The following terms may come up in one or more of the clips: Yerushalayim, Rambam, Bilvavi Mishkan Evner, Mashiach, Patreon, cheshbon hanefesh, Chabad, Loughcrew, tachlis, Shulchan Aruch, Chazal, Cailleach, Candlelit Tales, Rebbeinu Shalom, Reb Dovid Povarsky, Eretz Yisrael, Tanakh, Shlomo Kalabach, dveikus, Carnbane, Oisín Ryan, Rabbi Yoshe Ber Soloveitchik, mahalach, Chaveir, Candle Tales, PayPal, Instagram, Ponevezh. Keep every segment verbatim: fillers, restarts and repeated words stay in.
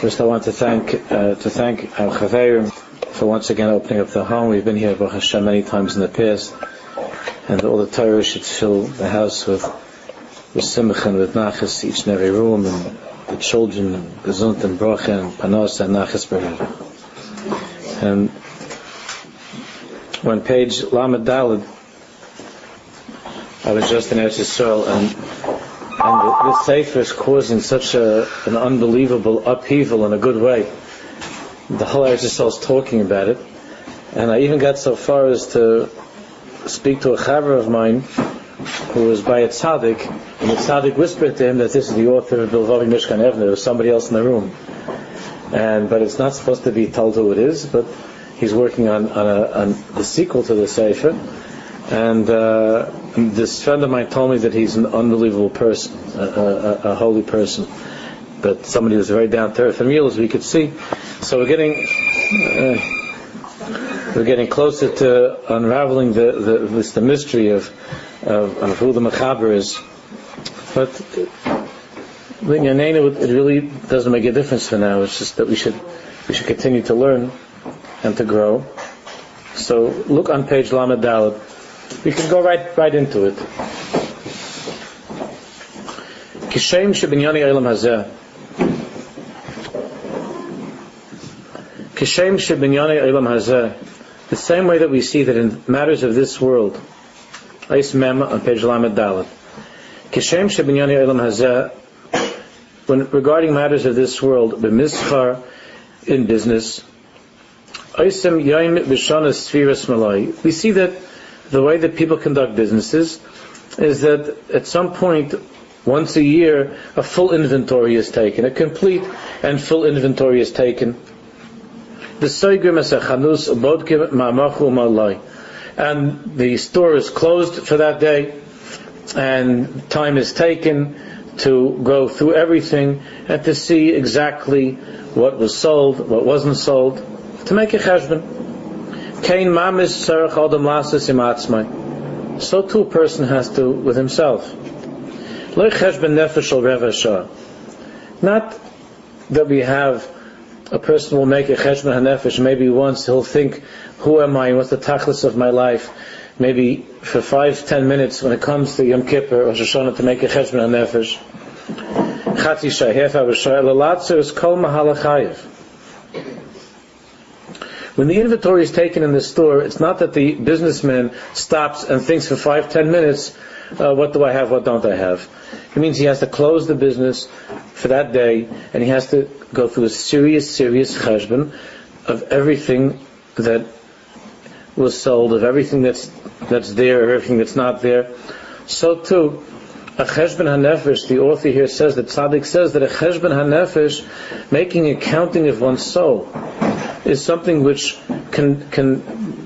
First I want to thank uh, to thank our Chaveir for once again opening up the home. We've been here, Baruch Hashem, many times in the past, and all the Torah should fill the house with with simcha and with nachas, each and every room, and the children, and gezunt and bracha and panos and nachas b'Hashem. And when page Lamed Daled, I was just in Eretz Yisrael, and and the, this sefer is causing such a, an unbelievable upheaval in a good way. The whole Eretz Yisrael is talking about it, and I even got so far as to speak to a chaver of mine who was by a tzaddik, and the tzaddik whispered to him that this is the author of Bilvavi Mishkan Evner. There was somebody else in the room, and but it's not supposed to be told who it is. But he's working on on, a, on the sequel to the sefer. And uh, this friend of mine told me that he's an unbelievable person, a, a, a holy person, but somebody who's very down to earth and real, as we could see. So we're getting uh, we're getting closer to unraveling the the, this, the mystery of, of of who the Mechaber is. But it really doesn't make a difference for now. It's just that we should we should continue to learn and to grow. So look on page Lamed Daled. We can go right right into it. Kishem shebinyani ha'olam hazeh. Kishem shebinyani ha'olam hazeh. The same way that we see that in matters of this world, Eis Mem on page Lamed Daled. Kishem shebinyani ha'olam hazeh. When regarding matters of this world, b'mischar, in business, Eisem Yaim b'shana sfiras malai. We see that the way that people conduct businesses is that at some point, once a year, a full inventory is taken, a complete and full inventory is taken. The soigrim esachanus bodkim ma'amachu malai, and the store is closed for that day, and time is taken to go through everything and to see exactly what was sold, what wasn't sold, to make a cheshbon. So too a person has to with himself. Not that we have a person will make a cheshbon hanefesh, maybe once he'll think, who am I, what's the tachlis of my life, maybe for five, ten minutes when it comes to Yom Kippur or Rosh Hashanah to make a cheshbon hanefesh. Chatzi shehefa b'shar l'latzer is kol mahalachayev. When the inventory is taken in the store, it's not that the businessman stops and thinks for five, ten minutes, uh, what do I have, what don't I have? It means he has to close the business for that day, and he has to go through a serious, serious cheshbon of everything that was sold, of everything that's that's there, of everything that's not there. So too, a cheshbon hanefesh, the author here says, that tzaddik says that a cheshbon hanefesh, making a counting of one's soul, is something which can can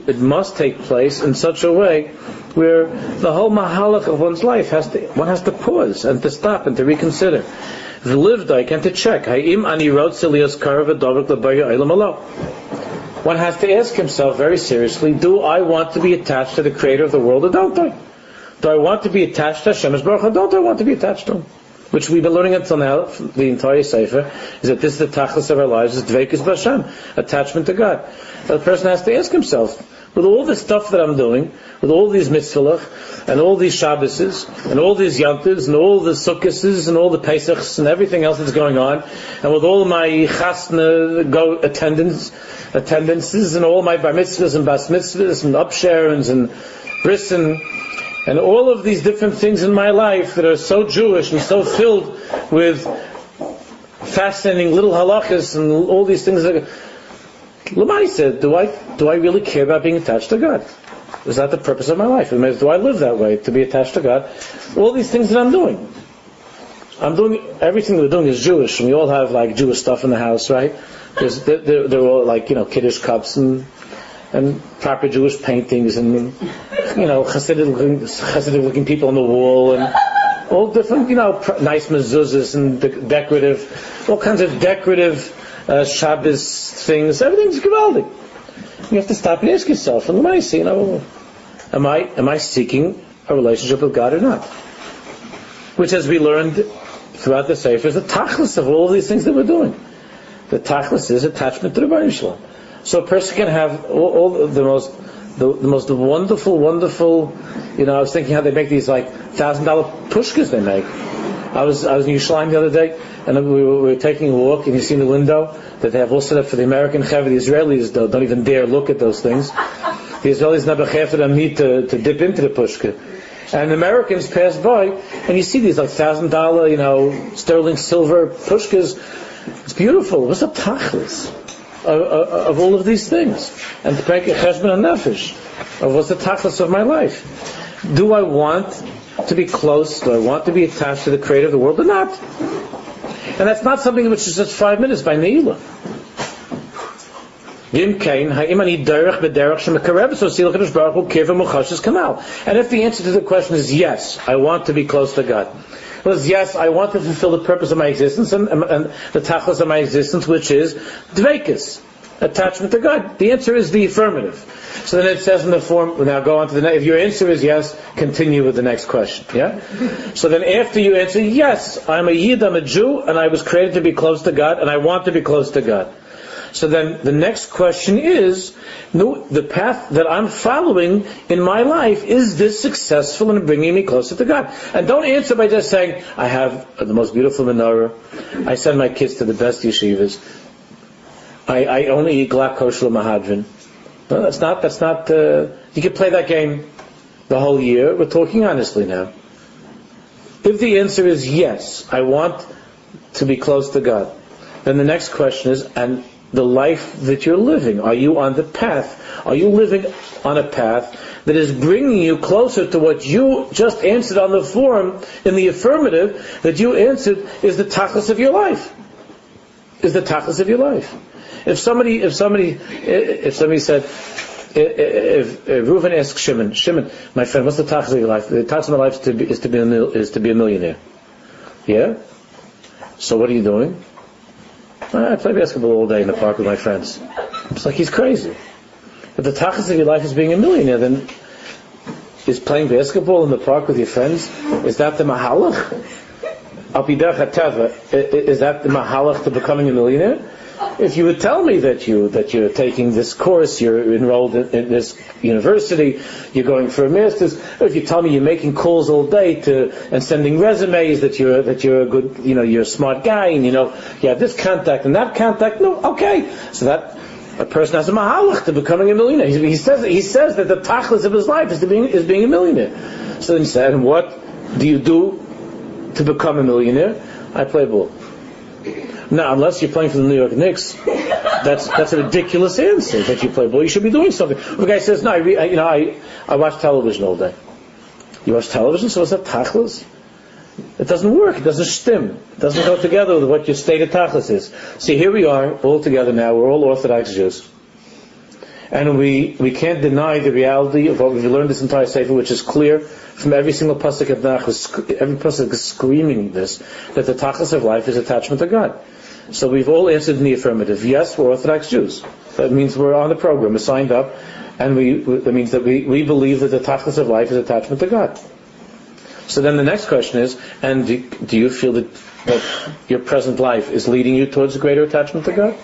it must take place in such a way where the whole mahalach of one's life has to one has to pause and to stop and to reconsider. V'livdaik, and to check. One has to ask himself very seriously: do I want to be attached to the Creator of the world, or don't I? Do I want to be attached to Hashem as Baruch, or don't I want to be attached to Him? Which we've been learning until now, the entire sefer, is that this is the tachlis of our lives, is dveikus b'Hashem, attachment to God. The person has to ask himself, with all the stuff that I'm doing, with all these mitzvahs, and all these Shabbases, and all these yantivs, and all the sukkases, and all the pesachs, and everything else that's going on, and with all my chasna go attendance, attendances, and all my bar mitzvahs, and bas mitzvahs, and upsharons, and brisen, and all of these different things in my life that are so Jewish and so filled with fascinating little halachas and all these things. Lamai said, do I do I really care about being attached to God? Is that the purpose of my life? Do I live that way, to be attached to God? All these things that I'm doing. I'm doing, everything we're doing is Jewish, and we all have like Jewish stuff in the house, right? There's, they're, they're all like, you know, Kiddush cups and and proper Jewish paintings, and you know, Hasidic looking, Hasidic looking people on the wall, and all different, you know, pr- nice mezuzahs and de- decorative, all kinds of decorative uh, Shabbos things. Everything's gewaldic. You have to stop and ask yourself, am I, you know, am I am I seeking a relationship with God or not? Which, as we learned throughout the sefer, is the tachlis of all of these things that we're doing. the tachlis is attachment to the Rebbeinu Shalom. So a person can have all, all the most the, the most wonderful, wonderful. You know, I was thinking how they make these like thousand dollar pushkas they make. I was I was in Yerushalayim the other day, and we were, we were taking a walk, and you see in the window that they have all set up for the American Chaveir. The Israelis don't, don't even dare look at those things. The Israelis never chafed on meat to to dip into the pushka. And Americans pass by, and you see these like thousand dollar, you know, sterling silver pushkas. It's beautiful. What's the tachlis of, of, of all of these things? And the cheshbon nefesh of what's the tachlis of my life? Do I want to be close? Do I want to be attached to the Creator of the world or not? And that's not something which is just five minutes by neila. And if the answer to the question is yes, I want to be close to God, well, yes, I want to fulfill the purpose of my existence and, and, and the tachlis of my existence, which is dveikis, attachment to God. The answer is the affirmative. So then it says in the form, well, now go on to the next. If your answer is yes, continue with the next question. Yeah. So then after you answer yes, I'm a Yid, I'm a Jew, and I was created to be close to God, and I want to be close to God. So then the next question is, no, the path that I'm following in my life, is this successful in bringing me closer to God? And don't answer by just saying, I have the most beautiful menorah, I send my kids to the best yeshivas, I, I only eat glak kosher mahadrin. No, that's not, that's not, uh, you can play that game the whole year. We're talking honestly now. If the answer is yes, I want to be close to God, then the next question is, and the life that you're living, are you on the path? Are you living on a path that is bringing you closer to what you just answered on the form in the affirmative that you answered is the tachlis of your life? Is the tachlis of your life? If somebody, if somebody, if somebody said, if, if, if Reuven asked Shimon, Shimon, my friend, what's the tachlis of your life? The tachlis of my life is to be, is to be, a, is to be a millionaire. Yeah? So what are you doing? I play basketball all day in the park with my friends. It's like he's crazy. If the tachlis of your life is being a millionaire, then is playing basketball in the park with your friends, is that the mahalach? Is that the mahalach to becoming a millionaire? If you would tell me that you that you're taking this course, you're enrolled in, in this university, you're going for a master's, or if you tell me you're making calls all day to and sending resumes, that you're that you're a good, you know, you're a smart guy, and you know you have this contact and that contact, no, okay, so that a person has a mahalach to becoming a millionaire. He, he says he says that the tachlis of his life is to being is being a millionaire. So then he said, and what do you do to become a millionaire? I play ball. Now, unless you're playing for the New York Knicks, that's that's a ridiculous answer that you play ball. You should be doing something. The guy says, "No, I, re- I you know, I, I watch television all day." You watch television, so is that tachlis? It doesn't work. It doesn't stim. It doesn't go together with what your state of tachlis is. See, here we are all together now. We're all Orthodox Jews, and we we can't deny the reality of what we've learned this entire sefer, which is clear from every single pasuk of Tanakh. Every pasuk is screaming this, that the tachlis of life is attachment to God. So we've all answered in the affirmative. Yes, we're Orthodox Jews. That means we're on the program, we're signed up, and we, that means that we, we believe that the tachlis of life is attachment to God. So then the next question is, and do, do you feel that, that your present life is leading you towards a greater attachment to God?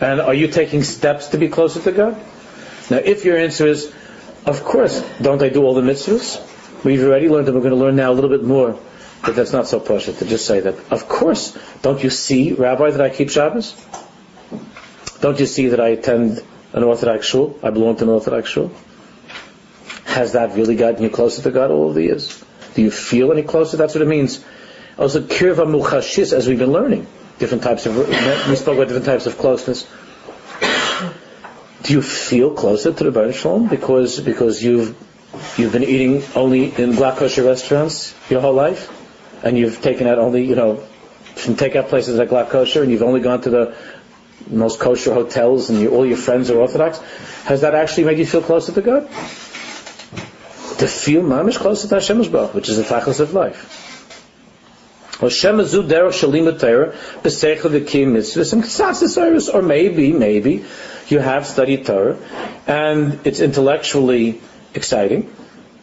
And are you taking steps to be closer to God? Now, if your answer is, of course, don't I do all the mitzvahs? We've already learned, and we're going to learn now a little bit more, but that's not so pashut to just say that. Of course, don't you see, Rabbi, that I keep Shabbos? Don't you see that I attend an Orthodox shul? I belong to an Orthodox shul. Has that really gotten you closer to God all of the years? Do you feel any closer? That's what it means. Also, kirva muchashis, as we've been learning, different types of, we spoke about different types of closeness. Do you feel closer to the Rebbeinu Shalom because because you've you've been eating only in glak kosher restaurants your whole life? And you've taken out only, you know, from takeout places like glak kosher, and you've only gone to the most kosher hotels, and you, all your friends are Orthodox. Has that actually made you feel closer to God? To feel mamish closer to Hashem Yisbarach, which is the tachlis of life. Or maybe, maybe you have studied Torah, and it's intellectually exciting,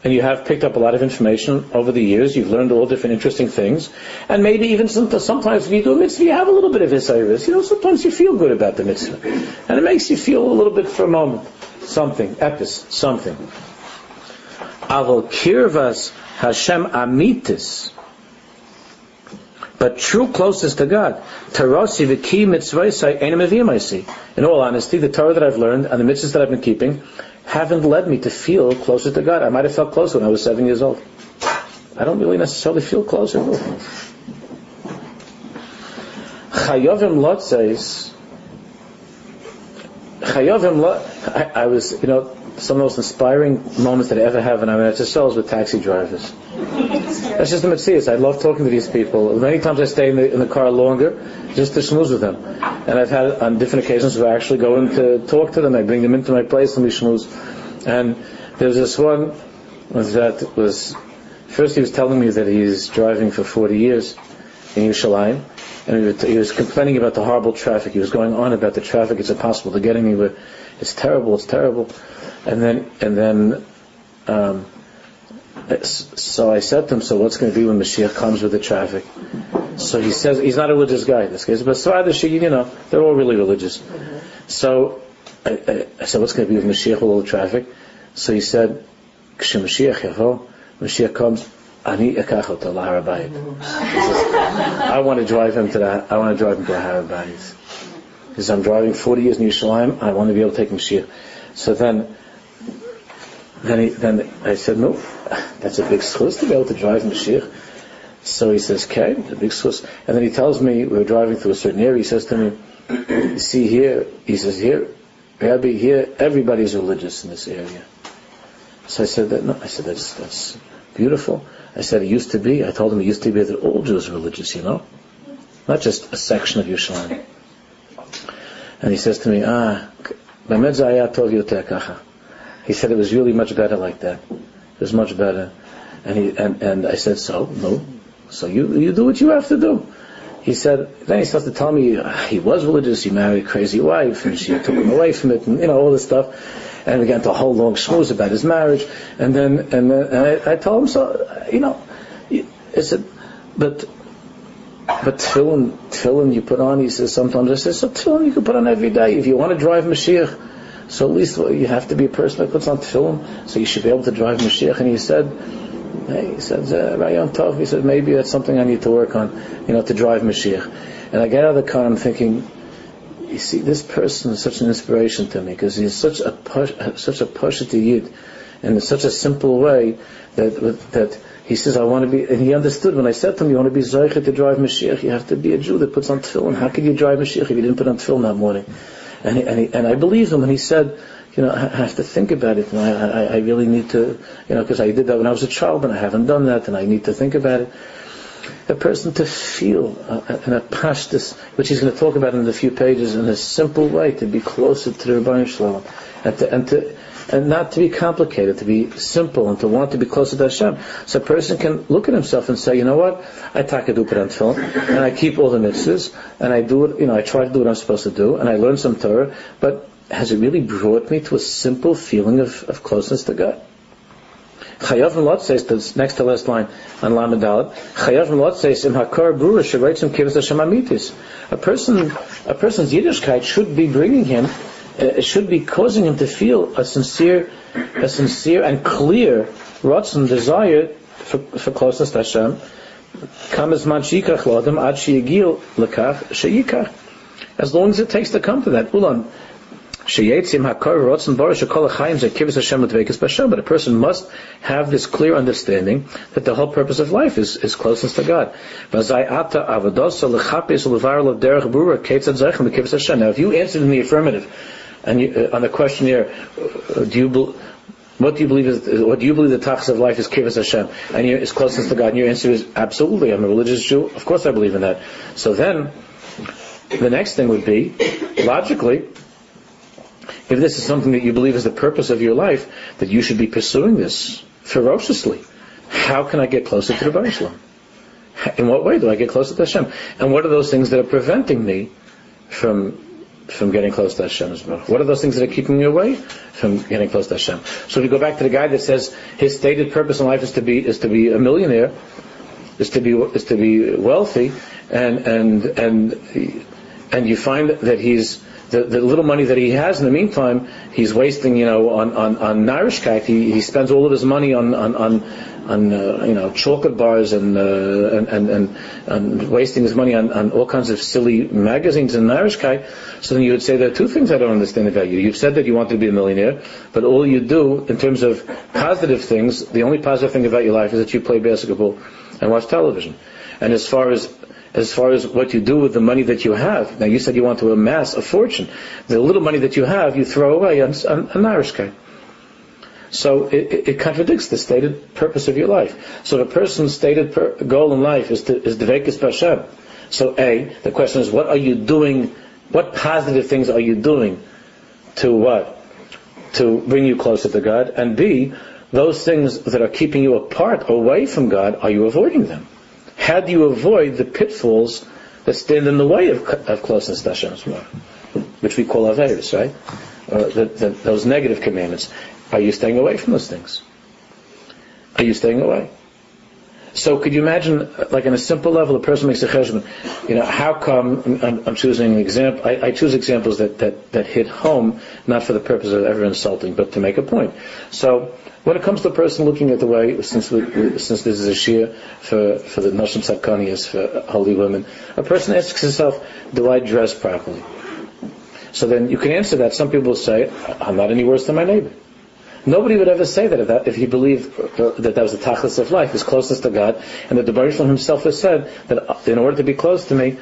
and you have picked up a lot of information over the years. You've learned all different interesting things, and maybe even some, sometimes when you do a mitzvah, you have a little bit of hisayris. You know, sometimes you feel good about the mitzvah, and it makes you feel a little bit for a moment something, epis, something. Avol kirvas Hashem amitis, but true closeness to God. Tarasi v'ki mitzvosai enim avimaisi. In all honesty, the Torah that I've learned and the mitzvahs that I've been keeping haven't led me to feel closer to God. I might have felt closer when I was seven years old. I don't really necessarily feel closer. Chayovim Lot says, Chayovim Lot, I was, you know, some of the most inspiring moments that I ever have when I'm in Eretz Yisrael with taxi drivers. That's just the mitzvahs. I love talking to these people. Many times I stay in the, in the car longer just to schmooze with them. And I've had on different occasions where I actually go in to talk to them. I bring them into my place and we schmooze. And there was this one that was, first he was telling me that he's driving for forty years in Yerushalayim. And he was complaining about the horrible traffic. He was going on about the traffic. It's impossible to get anywhere. It's terrible. It's terrible. And then, and then, um, so I said to him, "So what's going to be when Mashiach comes with the traffic?" So he says, he's not a religious guy. This guy, but Sfarad, you know, they're all really religious. Mm-hmm. So I, I, I said, "What's going to be with Mashiach with all the traffic?" So he said, "Mashiach yavo, Mashiach comes." Ani ekachot al harabayit. I want to drive him to that. I want to drive him to the harabayit. Because I'm driving forty years in Yerushalayim, I want to be able to take Mashiach. So then, then, he, then I said, no, that's a big schus to be able to drive Mashiach. So he says, okay, a big schus. And then he tells me, we were driving through a certain area. He says to me, see here, he says here, Rabbi, here everybody's religious in this area. So I said that. No, I said that's that's beautiful. I said, it used to be, I told him it used to be that all Jews were religious, you know? Not just a section of Yerushalayim. And he says to me, ah, he said it was really much better like that. It was much better. And he and, and I said, so, no. So you you do what you have to do. He said, then he starts to tell me, ah, he was religious, he married a crazy wife, and she took him away from it, and you know, all this stuff. And we got into a whole long schmooze about his marriage, and then and, then, and I, I told him, so you know, I said, but but tefillin, tefillin you put on. He says sometimes I said, so tefillin you can put on every day if you want to drive Mashiach. So at least you have to be a person that puts on tefillin, so you should be able to drive Mashiach. And he said, hey, he said, Rayon Tov. He said maybe that's something I need to work on, you know, to drive Mashiach. And I get out of the car, I'm thinking, you see, this person is such an inspiration to me because he's such a push, such a pashut yid, and in such a simple way that that he says, "I want to be." And he understood when I said to him, "You want to be zocheh to drive Mashiach? You have to be a Jew that puts on tefillin. How could you drive Mashiach if you didn't put on tefillin that morning?" And he, and, he, and I believed him, and he said, "You know, I have to think about it, and I, I, I really need to, you know, because I did that when I was a child, and I haven't done that, and I need to think about it." A person to feel uh, and a pashtus, which he's going to talk about in a few pages, in a simple way to be closer to the Rebbeinu Shalom, and to, and to and not to be complicated, to be simple and to want to be closer to Hashem. So a person can look at himself and say, you know what, I takadu put on film, and I keep all the mitzvahs, and I do it, you know, I try to do what I'm supposed to do, and I learn some Torah, but has it really brought me to a simple feeling of, of closeness to God? Chayav and Lot says, that's next to last line on Lamed Aleph, Chayav and Lot says, Im hakar brura shereitzim kivas Hashem amitis. A person, a person's Yiddishkeit should be bringing him, uh, should be causing him to feel a sincere, a sincere and clear rotzen desire for, for closeness to Hashem. As long as it takes to come to that, ulan. But a person must have this clear understanding that the whole purpose of life is, is closeness to God. Now, if you answered in the affirmative, and you, uh, on the questionnaire, uh, do you be, what do you believe is what do you believe the tachlis of life is kivas Hashem, and your is closeness to God, and your answer is absolutely, I'm a religious Jew, of course I believe in that. So then, the next thing would be logically, if this is something that you believe is the purpose of your life, that you should be pursuing this ferociously. How can I get closer to the Rebbeinu Shalom? In what way do I get closer to Hashem? And what are those things that are preventing me from from getting close to Hashem. What are those things that are keeping you away from getting close to Hashem? So if you go back to the guy that says his stated purpose in life is to be is to be a millionaire, is to be is to be wealthy, and and and and you find that he's the, the little money that he has in the meantime he's wasting, you know, on on on Narishkeit. He he spends all of his money on on on. on uh, you know, chocolate bars and, uh, and, and, and and wasting his money on, on all kinds of silly magazines and Narishkeit. So then you would say there are two things I don't understand about you. You've said that you wanted to be a millionaire, but all you do in terms of positive things, the only positive thing about your life is that you play basketball and watch television. And as far as as far as what you do with the money that you have, now you said you want to amass a fortune. The little money that you have, you throw away on, on, on Narishkeit. So it, it contradicts the stated purpose of your life. So if a person's stated per- goal in life is to is Dvekas B'Hashem, so A, the question is, what are you doing? What positive things are you doing to what? To bring you closer to God? And B, those things that are keeping you apart, away from God, are you avoiding them? How do you avoid the pitfalls that stand in the way of, of closeness to Hashem's Word, which we call Aveiros, right? Uh, the, the, those negative commandments. Are you staying away from those things? Are you staying away? So could you imagine, like on a simple level, a person makes a cheshbon. You know, how come, I'm, I'm choosing an example, I, I choose examples that, that, that hit home, not for the purpose of ever insulting, but to make a point. So when it comes to a person looking at the way, since we, since this is a shia for, for the Noshim Tzadkaniyos, for holy women, a person asks himself, do I dress properly? So then you can answer that. Some people say, I'm not any worse than my neighbor. Nobody would ever say that if he believed that that was the tachlis of life, his closeness to God, and that the Baruch Shalom himself has said that in order to be close to me,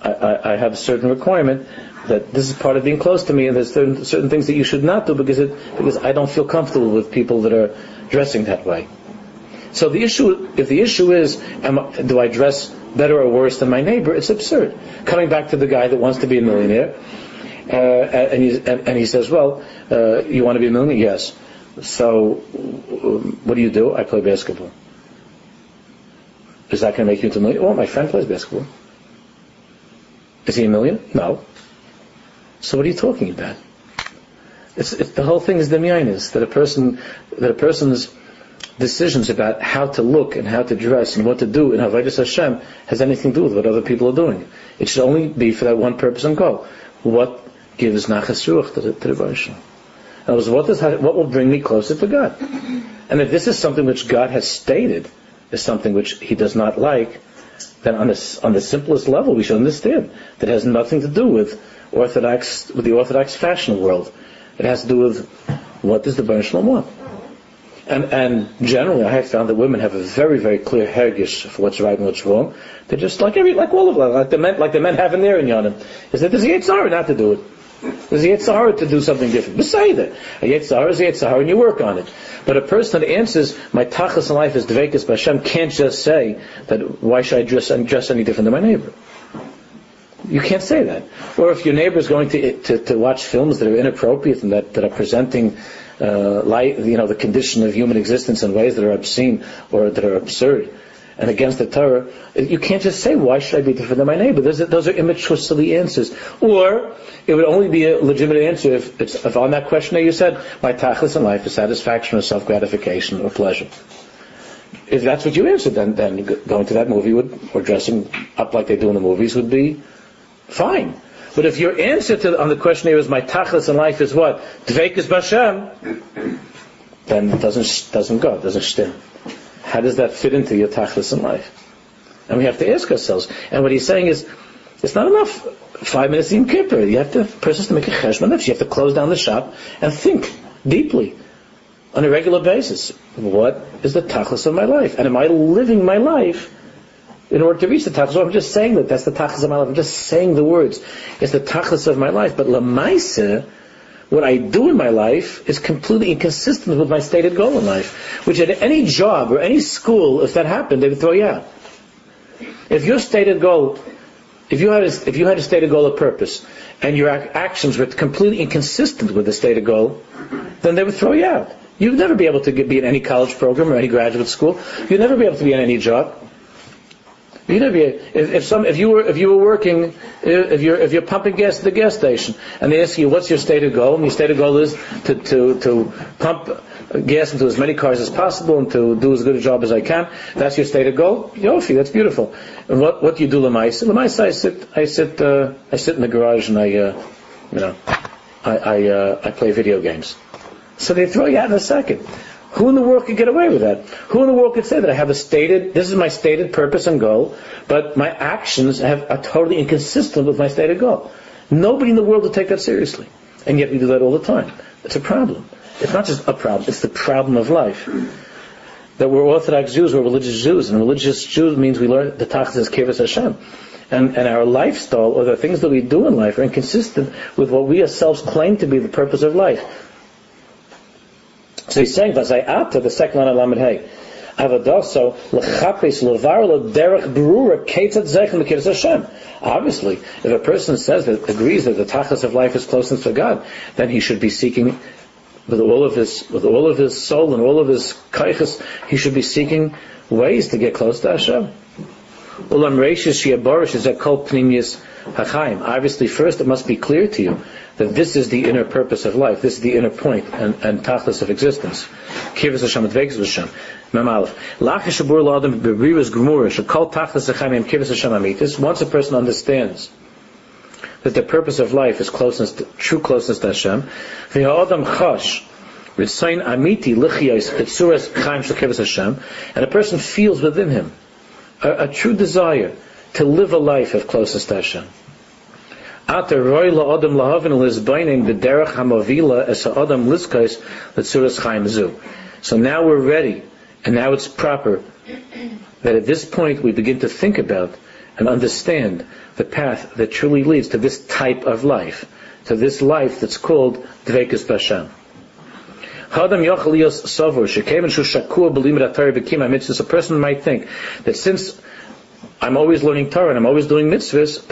I, I, I have a certain requirement that this is part of being close to me, and there's certain, certain things that you should not do because it, because I don't feel comfortable with people that are dressing that way. So the issue, if the issue is, am, do I dress better or worse than my neighbor, it's absurd. Coming back to the guy that wants to be a millionaire, uh, and, he, and, and he says, well, uh, you want to be a millionaire? Yes. So, um, what do you do? I play basketball. Is that going to make you into a million? Well, my friend plays basketball. Is he a million? No. So what are you talking about? It's, it, the whole thing is demyanis, that a person, that a person's decisions about how to look and how to dress and what to do in Havayis Hashem has anything to do with what other people are doing. It should only be for that one purpose and goal. What gives nachas ruach to the, to the Baruch? In other words, what, does, what will bring me closer to God? And if this is something which God has stated is something which He does not like, then on the, on the simplest level we should understand that it has nothing to do with Orthodox, with the Orthodox fashion world. It has to do with what does the Baruch Shalom want? And, and generally I have found that women have a very, very clear hergish for what's right and what's wrong. They're just like every, like all of them, like the men, like the men have in their inyanim. Is that there's a yitzhara not to do it. There's a Yetzirah to do something different. Beside that, a Yetzirah is a Yetzirah and you work on it. But a person that answers, my tachlis in life is Dvekas B'Hashem, can't just say that why should I dress, dress any different than my neighbor? You can't say that. Or if your neighbor is going to, to, to watch films that are inappropriate and that, that are presenting uh, light, you know, the condition of human existence in ways that are obscene or that are absurd and against the Torah, you can't just say, why should I be different than my neighbor? Those are, those are immature, silly answers. Or, it would only be a legitimate answer if, it's, if on that questionnaire you said, my tachlis in life is satisfaction or self-gratification or pleasure. If that's what you answered, then, then going to that movie would, or dressing up like they do in the movies would be fine. But if your answer to, on the questionnaire is, my tachlis in life is what? Dveikus B'Hashem, then it doesn't, doesn't go, it doesn't stim. How does that fit into your tachlis in life? And we have to ask ourselves. And what he's saying is, it's not enough five minutes in Kippur. You have to, persons to make a cheshbon nefesh. You have to close down the shop and think deeply on a regular basis. What is the tachlis of my life? And am I living my life in order to reach the tachlis? Well, I'm just saying that. That's the tachlis of my life. I'm just saying the words. It's the tachlis of my life. But lamaisa, what I do in my life is completely inconsistent with my stated goal in life, which at any job or any school, if that happened, they would throw you out. If your stated goal, if you had a, if you had a stated goal of purpose, and your actions were completely inconsistent with the stated goal, then they would throw you out. You'd never be able to be in any college program or any graduate school. You'd never be able to be in any job. You know, if, if some, if you were, if you were working, if you're, if you're pumping gas at the gas station, and they ask you what's your stated goal, and your stated goal is to, to, to pump gas into as many cars as possible and to do as good a job as I can. That's your stated goal. Yofi, that's beautiful. And what, what do you do, Lamaisa? Lamaisa, I sit, I sit, uh, I sit in the garage and I, uh, you know, I, I, uh, I play video games. So they throw you out in a second. Who in the world could get away with that? Who in the world could say that I have a stated, this is my stated purpose and goal, but my actions have, are totally inconsistent with my stated goal? Nobody in the world would take that seriously. And yet we do that all the time. It's a problem. It's not just a problem, it's the problem of life. That we're Orthodox Jews, we're religious Jews, and religious Jews means we learn the Tachlis is Kivas Hashem. And, and our lifestyle, or the things that we do in life, are inconsistent with what we ourselves claim to be the purpose of life. So he's saying, Vazayata, the second line of Lamed Hay, Avadoso, Lechapis, Levarla, Derech, Berura, Ketzat, Zechem, Ketzat Hashem. Obviously, if a person says that, agrees that the Tachlis of life is closeness to God, then he should be seeking, with all of his, with all of his soul and all of his kaiches, he should be seeking ways to get close to Hashem. Obviously, first it must be clear to you that this is the inner purpose of life, this is the inner point and, and tachlis of existence. Once a person understands that the purpose of life is closeness, to, true closeness to Hashem, and a person feels within him A, a true desire to live a life of closeness to Hashem. So now we're ready, and now it's proper that at this point we begin to think about and understand the path that truly leads to this type of life, to this life that's called Dveikus B'Hashem. A person might think that since I'm always learning Torah and I'm always doing mitzvahs,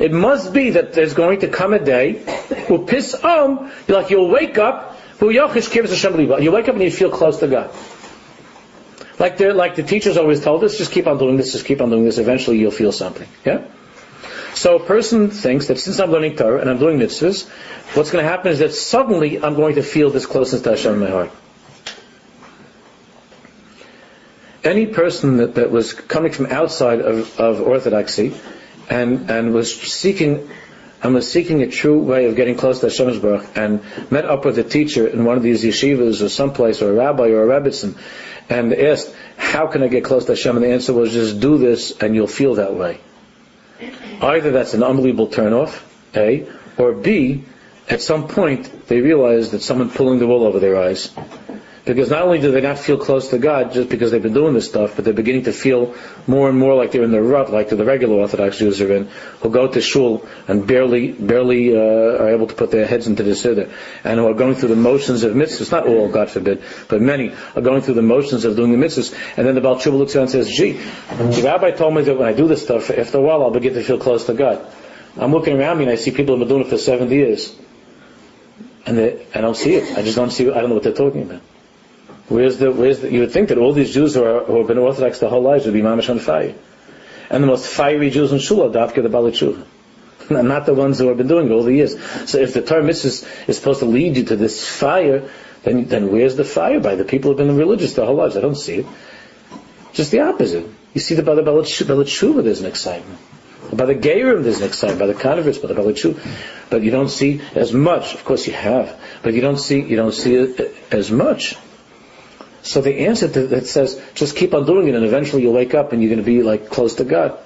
it must be that there's going to come a day who piss on, like you'll wake up, you'll wake up and you feel close to God. Like the like the teachers always told us, just keep on doing this, just keep on doing this. Eventually, you'll feel something. Yeah. So a person thinks that since I'm learning Torah and I'm doing mitzvahs, what's going to happen is that suddenly I'm going to feel this closeness to Hashem in my heart. Any person that, that was coming from outside of, of orthodoxy and and was seeking and was seeking a true way of getting close to Hashem's Baruch and met up with a teacher in one of these yeshivas or someplace or a rabbi or a rebbitzin and asked, how can I get close to Hashem? And the answer was, just do this and you'll feel that way. Either that's an unbelievable turnoff, A, or B, at some point they realize that someone's pulling the wool over their eyes. Because not only do they not feel close to God just because they've been doing this stuff, but they're beginning to feel more and more like they're in the rut, like the regular Orthodox Jews are in, who go to shul and barely barely uh, are able to put their heads into the siddur, and who are going through the motions of mitzvahs, not all, God forbid, but many are going through the motions of doing the mitzvahs, and then the Baal Tshuva looks around and says, gee, the rabbi told me that when I do this stuff, after a while I'll begin to feel close to God. I'm looking around me and I see people who have been doing it for seventy years, and they, I don't see it. I just don't see it. I don't know what they're talking about. Where's the, where's the, you would think that all these Jews who, are, who have been Orthodox their whole lives would be mamash on fire. And the most fiery Jews in Shul are Dafka the Baalei Tshuva. Not the ones who have been doing it all the years. So if the Torah mitzvah is supposed to lead you to this fire, then, then where's the fire by? The people who have been religious their whole lives. I don't see it. Just the opposite. You see that by the Baalei Tshuva there's an excitement. By the Geirim there's an excitement. By the converts, by the Baalei Tshuva. But you don't see as much. Of course you have. But you don't see, you don't see it as much. So the answer to that says, just keep on doing it and eventually you'll wake up and you're going to be like close to God.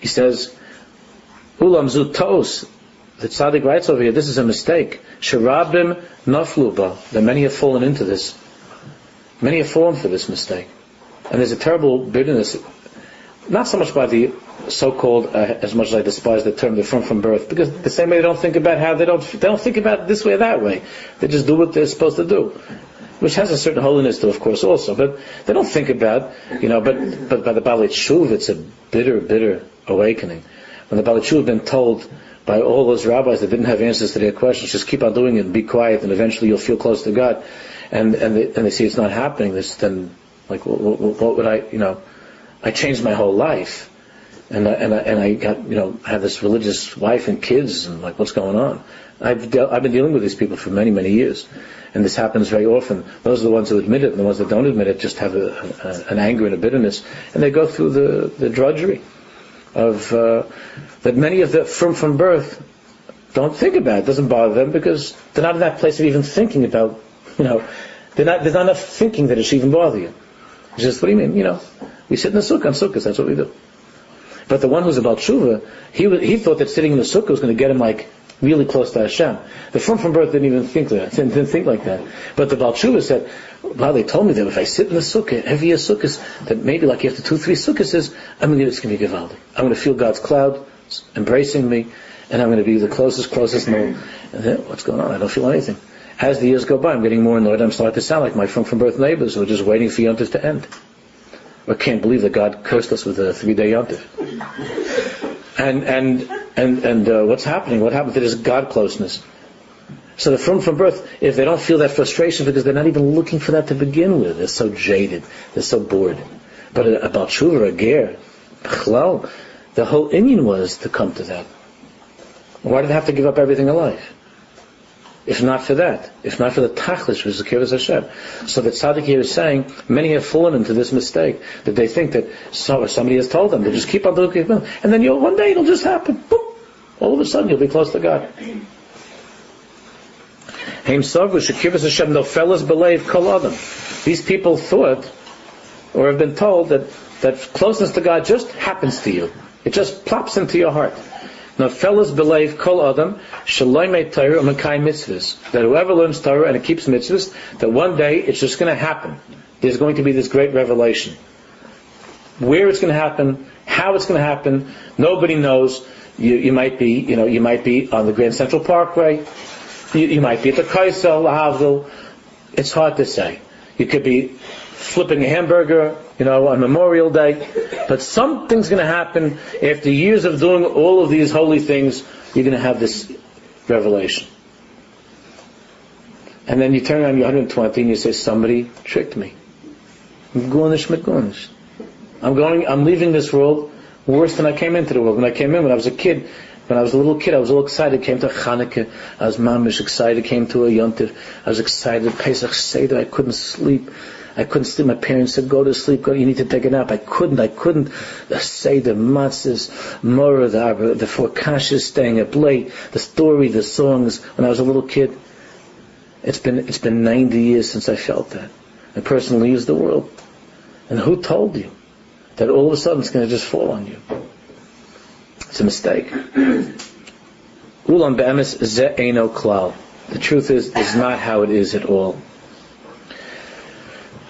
He says, Ulam Zutos, the Tzaddik writes over here, this is a mistake. Sherabim Nafluba, that many have fallen into this. Many have fallen for this mistake. And there's a terrible bitterness, not so much by the so-called, uh, as much as I despise the term, they're from from birth, because the same way they don't think about how they don't they don't think about it this way or that way. They just do what they're supposed to do, which has a certain holiness to, of course, also. But they don't think about, you know. But but by the Baalei Tshuva, it's a bitter, bitter awakening. When the Baalei Tshuva had been told by all those rabbis that didn't have answers to their questions, just keep on doing it, and be quiet, and eventually you'll feel close to God. And and they, and they see it's not happening. This then Like, what, what would I, you know, I changed my whole life, and I, and I, and I got, you know, had this religious wife and kids, and like, what's going on? I've de- I've been dealing with these people for many, many years, and this happens very often. Those are the ones who admit it, and the ones that don't admit it just have a, a, an anger and a bitterness, and they go through the, the drudgery of uh, that many of the from from birth don't think about. It doesn't bother them because they're not in that place of even thinking about, you know, they're not, there's not enough thinking that it should even bother you. It's just, what do you mean? You know, we sit in the sukkah on sukkahs. That's what we do. But the one who's about tshuva, he he thought that sitting in the sukkah was going to get him like really close to Hashem. The from from birth didn't even think that. Didn't, didn't think like that. But the Baal Tshuva said, "Wow, they told me that if I sit in the sukkah, heavier sukkahs, that maybe like after two, three sukkahs, I'm going to it's going to be Givaldi. I'm going to feel God's cloud embracing me, and I'm going to be the closest, closest." And then, what's going on? I don't feel anything. As the years go by, I'm getting more annoyed. I'm starting to sound like my from from birth neighbors who are just waiting for Yom Tov to end. I can't believe that God cursed us with a three-day Yom Tov. And and and and uh, what's happening? What happened to this God closeness? So the from from birth, if they don't feel that frustration, because they're not even looking for that to begin with, they're so jaded, they're so bored. But about tshuva, a ger, b'chlal, the whole inyan was to come to that. Why did they have to give up everything in life? If not for that, if not for the tachlis, which is the kibbutz Hashem. So the tzaddik here is saying, many have fallen into this mistake, that they think that so, somebody has told them, they just keep on looking, and then you'll, one day it'll just happen. Boop. All of a sudden you'll be close to God. These people thought, or have been told, that, that closeness to God just happens to you. It just plops into your heart. Now, fellas believe kol adam shalomay Torah u'mekayim mitzvahs. That whoever learns Torah and it keeps mitzvahs, that one day it's just going to happen. There's going to be this great revelation. Where it's going to happen, how it's going to happen, nobody knows. You, you might be, you know, you might be on the Grand Central Parkway. You, you might be at the Kaisel, Lahavdil. It's hard to say. You could be flipping a hamburger, you know, on Memorial Day, but something's going to happen after years of doing all of these holy things. You're going to have this revelation, and then you turn around, you're one hundred twenty, and you say, "Somebody tricked me. I'm gornish, gornish. I'm going. I'm leaving this world worse than I came into the world. When I came in, when I was a kid, when I was a little kid, I was all excited. Came to Chanukah, I was mamish excited. Came to a Yom Tov, I was excited. Pesach Seder, I couldn't sleep." I couldn't sleep. My parents said, go to sleep. Go, you need to take a nap. I couldn't. I couldn't. The Seder, matzahs, Mora, the, the four kashas, staying up late, the story, the songs. When I was a little kid, it's been it's been ninety years since I felt that. I personally used the world. And who told you that all of a sudden it's going to just fall on you? It's a mistake. Ulam be'emes ze eino klal. The truth is, is not how it is at all.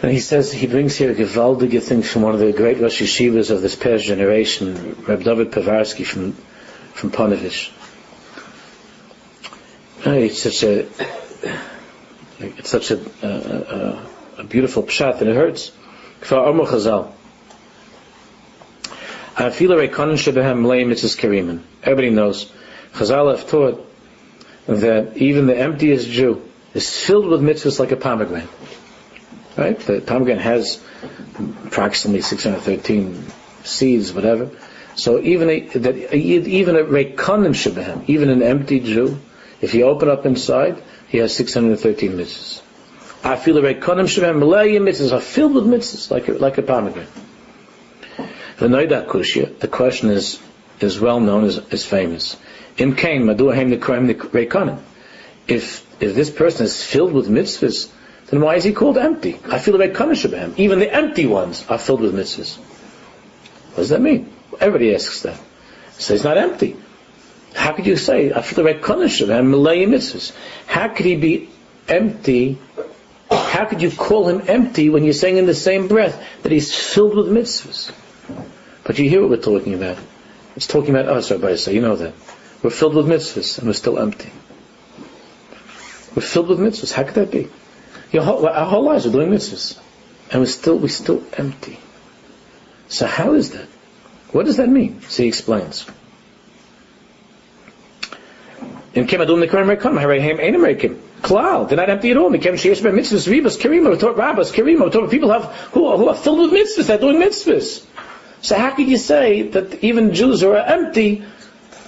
And he says, he brings here a gewaldige thing from one of the great Rosh Yeshivas of this past generation, Reb Dovid Povarsky from from Ponevezh. It's such a it's such a, a, a, a beautiful pshat, and it hurts. Everybody knows Chazal have taught that even the emptiest Jew is filled with mitzvahs like a pomegranate. Right? The pomegranate has approximately six hundred thirteen seeds, whatever. So even a that, even a reikonim shebehem, even an empty Jew, if you open up inside, he has six hundred thirteen mitzvahs. I feel the reikonim shebehem meleim mitzvahs are filled with mitzvahs like a, like a pomegranate. The noida kushya, the question is is well known, is is famous. Im kain madu heim nikorim reikonim. If if this person is filled with mitzvahs, then why is he called empty? I feel like Kanashabam. Even the empty ones are filled with mitzvahs. What does that mean? Everybody asks that. So he's not empty. How could you say, I feel like Kanashabam, Malay mitzvahs? How could he be empty? How could you call him empty when you're saying in the same breath that he's filled with mitzvahs? But you hear what we're talking about. It's talking about us, Rabbi Yosef. You know that. We're filled with mitzvahs and we're still empty. We're filled with mitzvahs. How could that be? Your whole, our whole lives are doing mitzvahs, and we're still we're still empty. So how is that? What does that mean? So he explains. In Kim Adum Nikarim Rekim, Harehem Einem Rekim. Klal, they're not empty at all. Mikem sheyesh ben mitzvahs, ribas, kerima, we're talking rabbis, kerima, we're talking people have, who, who are filled with mitzvahs, they're doing mitzvahs. So how could you say that even Jews who are empty,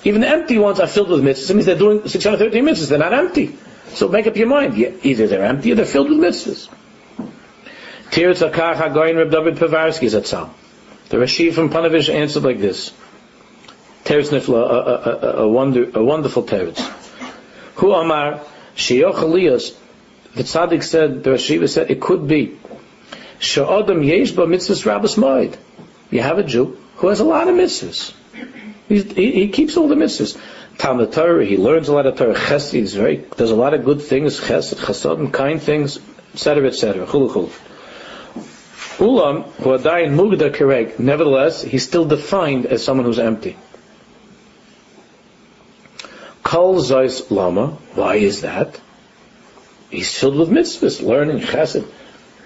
even the empty ones are filled with mitzvahs? It means they're doing six hundred thirteen mitzvahs, they're not empty. So make up your mind, yeah, either they're empty or they're filled with mitzvahs. Tiritz Akach HaGoyin Reb Dovid Povarsky Zatzal. The Rashi from Ponevezh answered like this. Teretz Nifla, a, a, a, a, wonder, a wonderful Teretz. Hu Amar, Sheyoch Elias, the Tzaddik said, the Rashi said, it could be, She'odam yesh ba mitzvahs rabbis moed. You have a Jew who has a lot of mitzvahs. He, he keeps all the mitzvahs. Talmud Torah, he learns a lot of Torah. Chesed, he's very, does a lot of good things, chesed, chesed, kind things, et cetera, et cetera. Chulu chulu. Ulam, who adayin mugdar kereg, nevertheless, he's still defined as someone who's empty. Kol zayis lama, why is that? He's filled with mitzvahs, learning, chesed,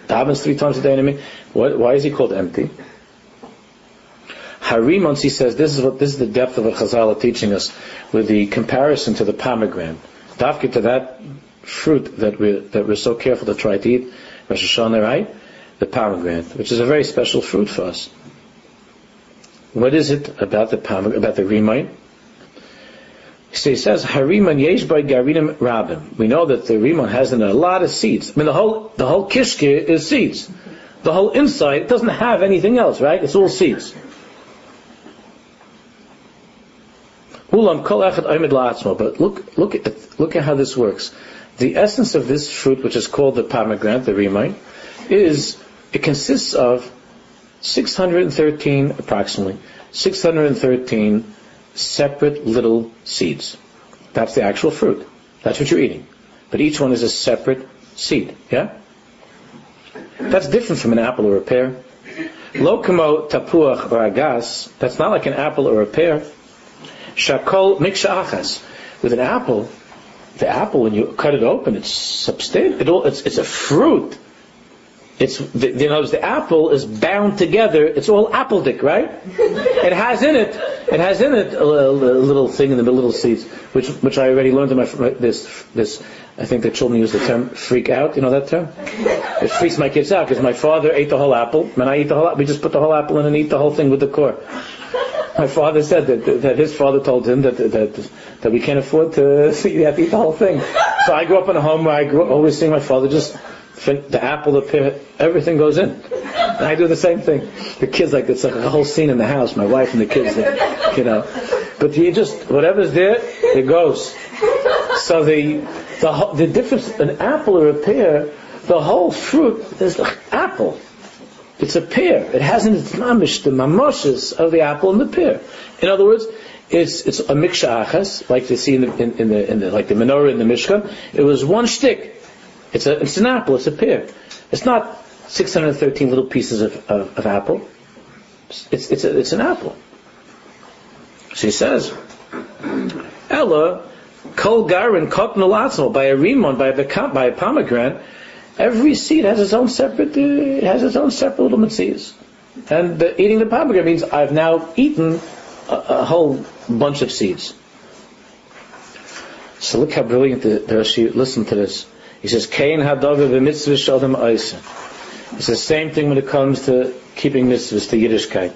davens three times a day. I mean, what, why is he called empty? Harimons, he says, this is what this is the depth of what Chazal are teaching us, with the comparison to the pomegranate. Dafka to that fruit that we're, that we're so careful to try to eat, Rosh Hashanah, right? The pomegranate, which is a very special fruit for us. What is it about the pomegranate, about the remite? So he says, Hariman yesh by garinim rabim. We know that the remite has in it a lot of seeds. I mean, the whole the whole kishke is seeds. The whole inside, it doesn't have anything else, right? It's all seeds. Ulam kol echad omed la'atzmo. But look, look at look at how this works. The essence of this fruit, which is called the pomegranate, the remite, is it consists of six hundred thirteen, approximately, six hundred thirteen separate little seeds. That's the actual fruit. That's what you're eating. But each one is a separate seed. Yeah? That's different from an apple or a pear. Lo kamo tapuach or agas, that's not like an apple or a pear. Shakol miksha achas. With an apple, the apple, when you cut it open, it's substantial. It all, it's, it's a fruit. It's the, you know, the apple is bound together. It's all apple dick, right? It has in it, it has in it a, a, a little thing in the little seeds, which which I already learned in my this this. I think the children use the term "freak out." You know that term? It freaks my kids out because my father ate the whole apple. When I eat the whole, we just put the whole apple in and eat the whole thing with the core. My father said that that his father told him that that that we can't afford to, you have to eat the whole thing. So I grew up in a home where I grew always seeing my father just. The apple, the pear, everything goes in. And I do the same thing. The kids, like, it's like a whole scene in the house, my wife and the kids, they, you know. But you just, whatever's there, it goes. So the, the the difference, an apple or a pear, the whole fruit is like apple. It's a pear. It has in its mamish, the mamoshes of the apple and the pear. In other words, it's it's a miksha achas, like they see in the, in, in the, in the, like the menorah in the Mishkan. It was one shtick. It's, a, it's an apple, it's a pear. It's not six hundred thirteen little pieces of, of, of apple. It's, it's, a, it's an apple. She says, Ella, kol garin kotnel atzmo, by a rimon, by a, by a pomegranate, every seed has its own separate, it has its own separate little mitzvahs. And the, eating the pomegranate means I've now eaten a, a whole bunch of seeds. So look how brilliant the, the Rashi, listen to this. He says, Kain Hadavi v'mitzvah shalom oisen. It's the same thing when it comes to keeping mitzvahs, to Yiddishkeit.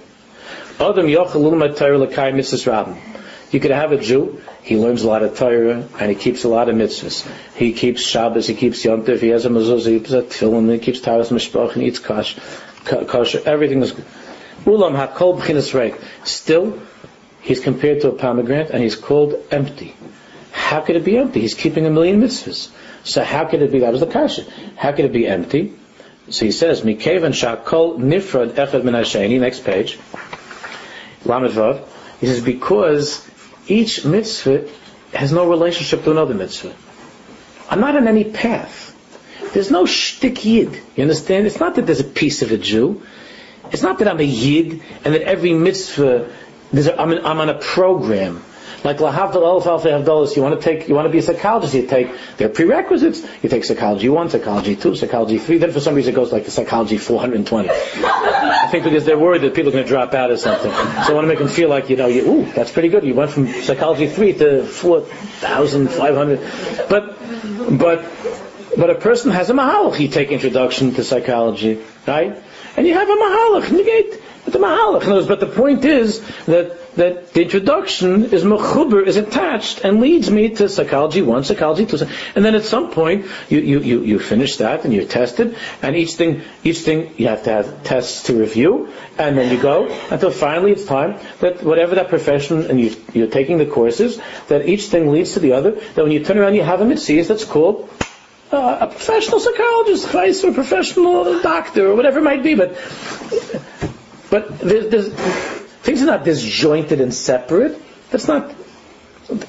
Adam yochel l'mad Torah l'kayim mitzvahs rabim. You could have a Jew, he learns a lot of Torah, and he keeps a lot of mitzvahs. He keeps Shabbos, he keeps Yom Tov, he has a mezuzah, he keeps a tefillin, he keeps Taras Mishpach, and he eats kosher, kosher, everything is good. Ulam hakol b'chinas reik. Still, he's compared to a pomegranate, and he's called empty. How could it be empty? He's keeping a million mitzvahs. So how could it be? That was the kasha. How could it be empty? So he says, Mikevan shakol nifrad echad min hasheni. Next page. Lamed vav. He says, because each mitzvah has no relationship to another mitzvah. I'm not on any path. There's no shtik yid. You understand? It's not that there's a piece of a Jew. It's not that I'm a yid and that every mitzvah, a, I'm, an, I'm on a program. Like lahavdal alf alfa havdalos, you want to take, you want to be a psychologist. You take their prerequisites. You take psychology one, psychology two, psychology three. Then for some reason it goes like the psychology four hundred and twenty. I think because they're worried that people are going to drop out or something. So I want to make them feel like, you know, you, ooh, that's pretty good. You went from psychology three to four thousand five hundred. But But but a person has a mahalach. You take introduction to psychology, right? And you have a mahalach. Negate the mahalach. But the point is that that the introduction is mechuber, is attached, and leads me to psychology one, psychology two, and then at some point you you you, you finish that and you're tested, and each thing each thing you have to have tests to review, and then you go until finally it's time that whatever that profession and you you're taking the courses, that each thing leads to the other. That when you turn around you have a mitzvah that's called uh, a professional psychologist, or a professional doctor, or whatever it might be, but but there's. there's Things are not disjointed and separate. That's not.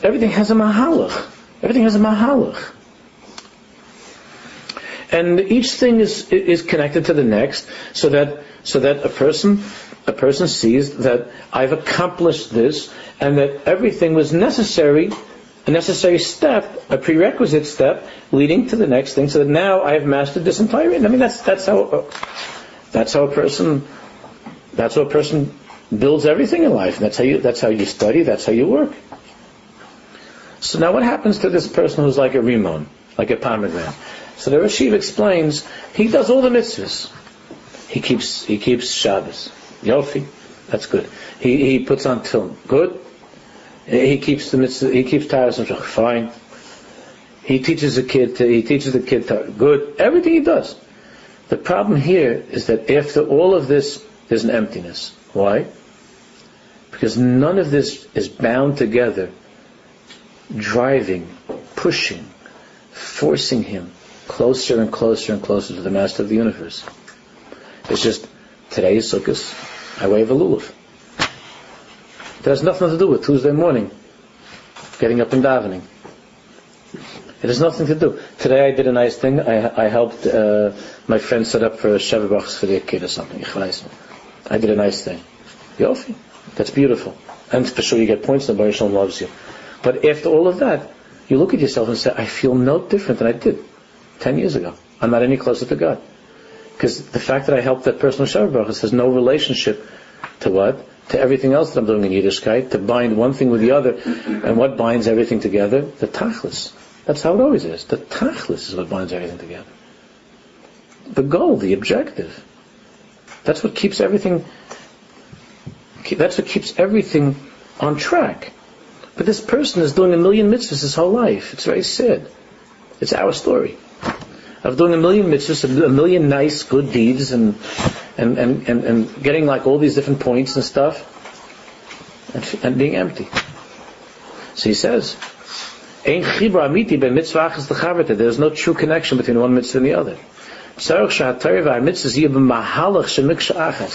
Everything has a mahalach. Everything has a mahalach, and each thing is is connected to the next, so that so that a person a person sees that I've accomplished this, and that everything was necessary, a necessary step, a prerequisite step leading to the next thing. So that now I have mastered this entire. I mean, that's that's how that's how a person that's how a person. builds everything in life. That's how you. That's how you study. That's how you work. So now, what happens to this person who's like a rimon, like a pomegranate? So the Rashiv explains he does all the mitzvahs. He keeps he keeps Shabbos. Yofi, that's good. He he puts on tefillin. Good. He keeps the mitzvah. He keeps Taras and Shach. Fine. He teaches the kid. To, he teaches the kid. To, good. Everything he does. The problem here is that after all of this, there's an emptiness. Why? Because none of this is bound together, driving, pushing, forcing him closer and closer and closer to the master of the universe. It's just, today is Sukkot, I wave a lulav. It has nothing to do with Tuesday morning, getting up and davening. It has nothing to do. Today I did a nice thing, I, I helped uh, my friend set up for a Shavuot Brachas for their kid or something. I did a nice thing. Yofi. That's beautiful. And for sure you get points, the Baruch Shalom loves you. But after all of that, you look at yourself and say, I feel no different than I did ten years ago. I'm not any closer to God. Because the fact that I helped that person with Shavuot Brachas has no relationship to what? To everything else that I'm doing in Yiddishkeit, to bind one thing with the other. And what binds everything together? The Tachlis. That's how it always is. The Tachlis is what binds everything together. The goal, the objective. That's what keeps everything... That's what keeps everything on track. But this person is doing a million mitzvahs his whole life. It's very sad. It's our story of doing a million mitzvahs, a million nice, good deeds, and and, and, and, and getting like all these different points and stuff, and, and being empty. So he says, there's no true connection between one mitzvah and the other. This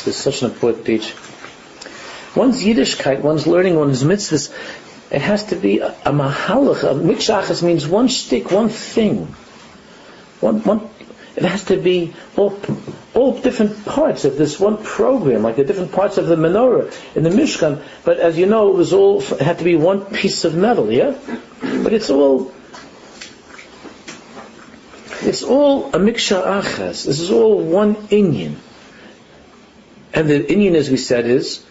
is such an important teaching. One's Yiddishkeit, one's learning, one's mitzvahs, it has to be a, a mahalach. A mikshachas means one shtick, one thing. One, one. It has to be all, all different parts of this one program, like the different parts of the menorah in the Mishkan. But as you know, it was all it had to be one piece of metal, yeah. But it's all, it's all a mikshachas. This is all one inyan, and the inyan, as we said, is.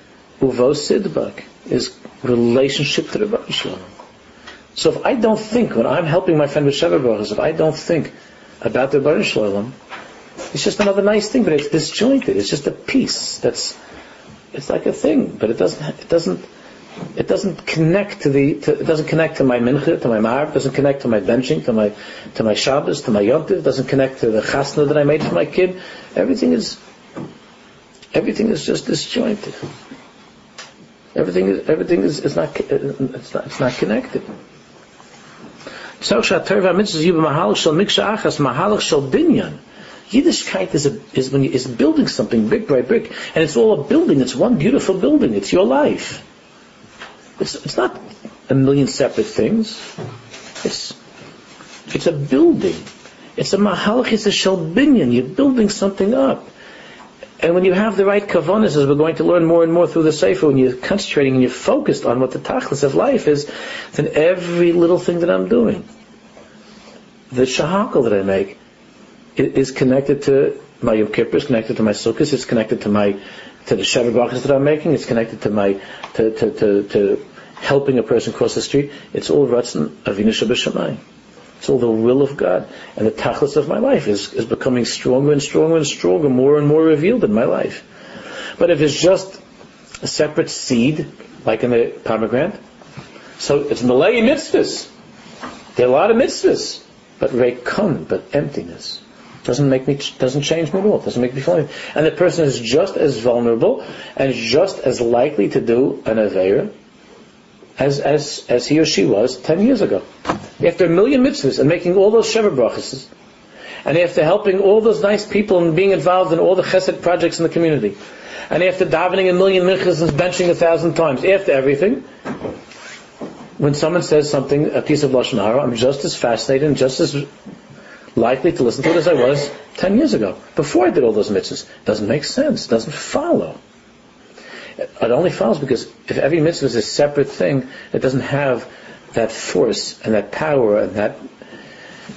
Uvo Sidbak is relationship to the Rebbe Shalom. So if I don't think, when I'm helping my friend with Shavuot Brachas, if I don't think about the Rebbe Shalom, it's just another nice thing, but it's disjointed. It's just a piece that's, it's like a thing, but it doesn't, it doesn't, it doesn't connect to the, to, it doesn't connect to my mincha, to my ma'ar, it doesn't connect to my benching, to my, to my Shabbos, to my Yom Tov, it doesn't connect to the chasna that I made for my kid. Everything is, everything is just disjointed. Everything is everything is, is not it's not it's not connected. Yiddishkeit is a, is when you, is building something brick by brick, and it's all a building. It's one beautiful building. It's your life. It's it's not a million separate things. It's it's a building. It's a mahalach. It's a shalbinyan. You're building something up. And when you have the right kavanas, as we're going to learn more and more through the Sefer, when you're concentrating and you're focused on what the tachlis of life is, then every little thing that I'm doing, the shahakal that I make, is connected to my Yom Kippur, it's connected to my Sukkot, it's connected to my to the Shavuot Brachas that I'm making, it's connected to my to to, to, to helping a person cross the street. It's all Ratzon Avinu Shebashamayim. till the will of God and the tachlis of my life is, is becoming stronger and stronger and stronger, more and more revealed in my life. But if it's just a separate seed, like in the pomegranate, so it's malayi mitzvahs. There are a lot of mitzvahs, but reikon, but emptiness. Doesn't make me, doesn't change me at all. Doesn't make me feel anything. And the person is just as vulnerable and just as likely to do an aveira as as as he or she was ten years ago. After a million mitzvahs and making all those shever brachas, and after helping all those nice people and being involved in all the chesed projects in the community, and after davening a million minchas and benching a thousand times, after everything. When someone says something, a piece of Lashon Hara, I'm just as fascinated and just as likely to listen to it as I was ten years ago, before I did all those mitzvahs. Doesn't make sense. Doesn't follow. It only follows because if every mitzvah is a separate thing, it doesn't have that force and that power and that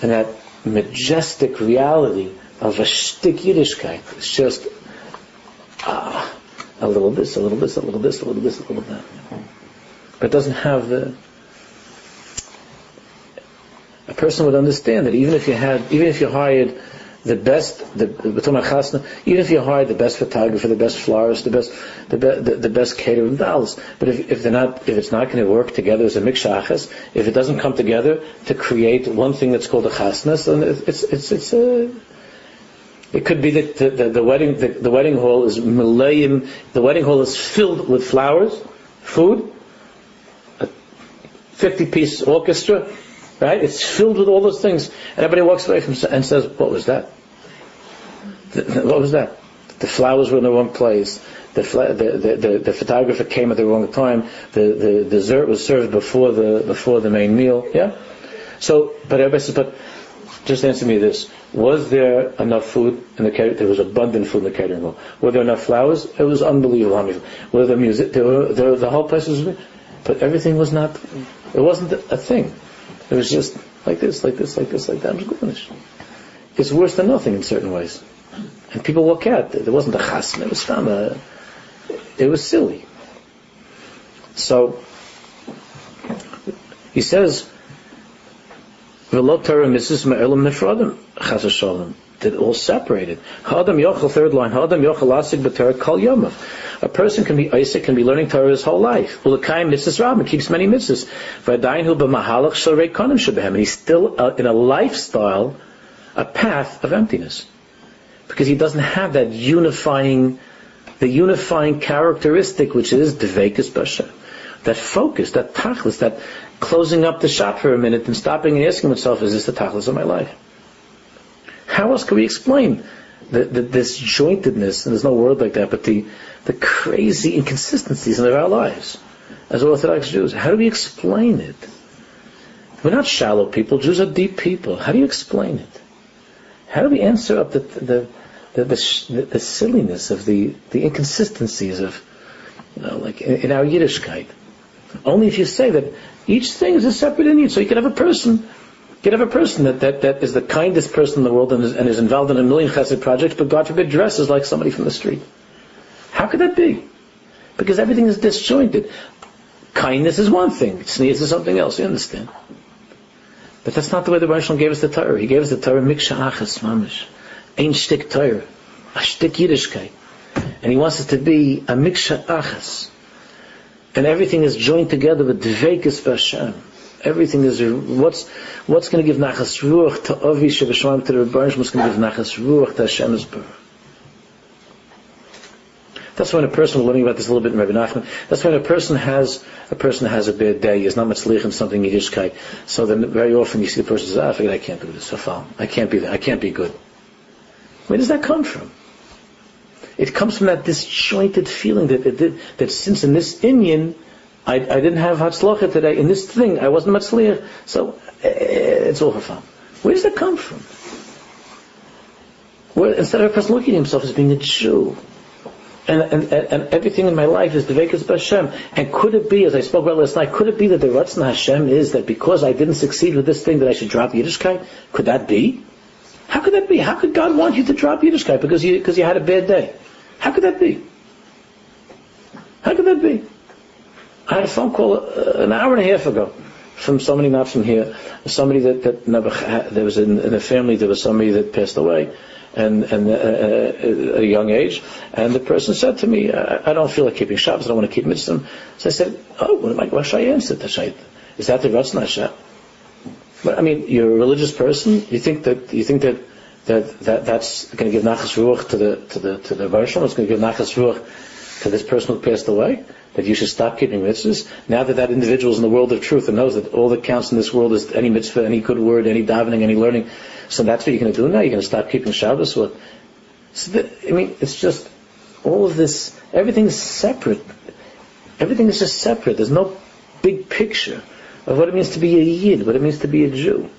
and that majestic reality of a shtik Yiddishkeit. It's just ah, a little this, a little this, a little this, a little this, a little that. But it doesn't have the. A person would understand that even if you had, even if you hired the best, the even if you hired the best photographer, the best florist, the best, the be, the, the best caterer, but if if they're not, if it's not going to work together as a mikshachas, if it doesn't come together to create one thing that's called a chasnas, then it's it's it's a. It could be that the, the, the wedding the, the wedding hall is milayim, the wedding hall is filled with flowers, food, a fifty-piece orchestra. Right? It's filled with all those things. And everybody walks away from and says, what was that? What was that? The flowers were in the wrong place. The fla- the, the, the, the photographer came at the wrong time. The, the dessert was served before the before the main meal. Yeah? So, but everybody says, but just answer me this. Was there enough food in the catering? There was abundant food in the catering hall. Were there enough flowers? It was unbelievable. Were there music? There were, there were, the whole place was... But everything was not... It wasn't a thing. It was just like this, like this, like this, like that. It was goodness. It's worse than nothing in certain ways. And people walk out. There wasn't a chasm. It was fama. It was silly. So, he says, V'lo Torah mitzvos me'elam nifradim, chas v'shalom. They're all separated. Ha'adam yochel, third line, ha'adam yochel asik b'Torah kol yomav. A person can be Isaac, can be learning Torah his whole life. Ulekayim mitzvos rabim, keeps many mitzvos. V'adayin hu b'mahalach shel reikonim shebehem. And he's still uh, in a lifestyle, a path of emptiness. Because he doesn't have that unifying, the unifying characteristic which is dveikus b'Hashem. That focus, that tachlis, that closing up the shop for a minute and stopping and asking oneself, is this the tachlis of my life? How else can we explain the, the, this jointedness, and there's no word like that, but the, the crazy inconsistencies in our lives as Orthodox Jews? How do we explain it? We're not shallow people. Jews are deep people. How do you explain it? How do we answer up the the the, the, the silliness of the, the inconsistencies of, you know, like in, in our Yiddishkeit? Only if you say that each thing is a separate entity, so you can have a person. You could have a person that, that, that is the kindest person in the world and is, and is involved in a million chesed projects, but God forbid dresses like somebody from the street. How could that be? Because everything is disjointed. Kindness is one thing. Sneeze is something else. You understand? But that's not the way the Rosh Hashanah gave us the Torah. He gave us the Torah miksha achas mamish. Ein shtik Torah. A shtik Yiddishkeit. And he wants us to be a miksha achas. And everything is joined together with dveikus b'Hashem. Everything is what's what's going to give nachas ruach to Avi Shebashlam to the Rebbeinu. What's going to give nachas ruach to Hashem's Baruch. That's when a person, we're learning about this a little bit in Rabbi Nachman. That's when a person has a person has a bad day. He's not much in something Yiddishkeit. So then very often you see the person says, "Ah, I forget I can't do this. I fall. I can't be there. I can't be good." Where does that come from? It comes from that disjointed feeling that it did, that since in this inyan. I, I didn't have hatzlocha today. In this thing, I wasn't matzliach. So, it's all hafam. Where does that come from? Where, instead of a person looking at himself as being a Jew. And and, and everything in my life is devekas b'Hashem. And could it be, as I spoke about last night, could it be that the ratzon Hashem is that because I didn't succeed with this thing that I should drop Yiddishkeit? Could that be? How could that be? How could God want you to drop Yiddishkeit because you, because you had a bad day? How could that be? How could that be? I had a phone call an hour and a half ago from somebody not from here, somebody that, that never had, there was in, in the family there was somebody that passed away, and and uh, at a young age, and the person said to me, I, I don't feel like keeping Shabbos, I don't want to keep mitzvah. So I said, oh, what am I? Why should I answer that? Is that the Ratzon Hashem? But I mean, you're a religious person. You think that you think that that, that that's going to give nachas ruach to the to the to the version. It's going to give nachas ruach to this person who passed away. That you should stop keeping mitzvahs. Now that that individual is in the world of truth and knows that all that counts in this world is any mitzvah, any good word, any davening, any learning. So that's what you're going to do now. You're going to stop keeping Shabbos. Or, so that, I mean, it's just all of this. Everything is separate. Everything is just separate. There's no big picture of what it means to be a Yid, what it means to be a Jew.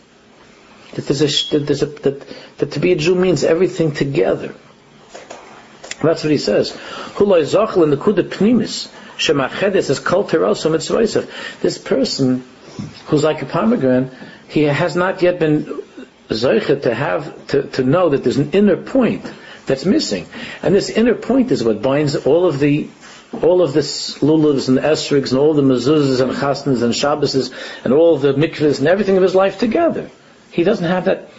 That there's a, that, there's a, that, that to be a Jew means everything together. That's what he says. Hulai Zachel in the Kuda Pnimis. This person who's like a pomegranate, he has not yet been zoichet to have to, to know that there's an inner point that's missing, and this inner point is what binds all of the all of the luluvs and esrigs and all the mezuzahs and chasnas and shabbosos and all the mikvahs and everything of his life together. He doesn't have that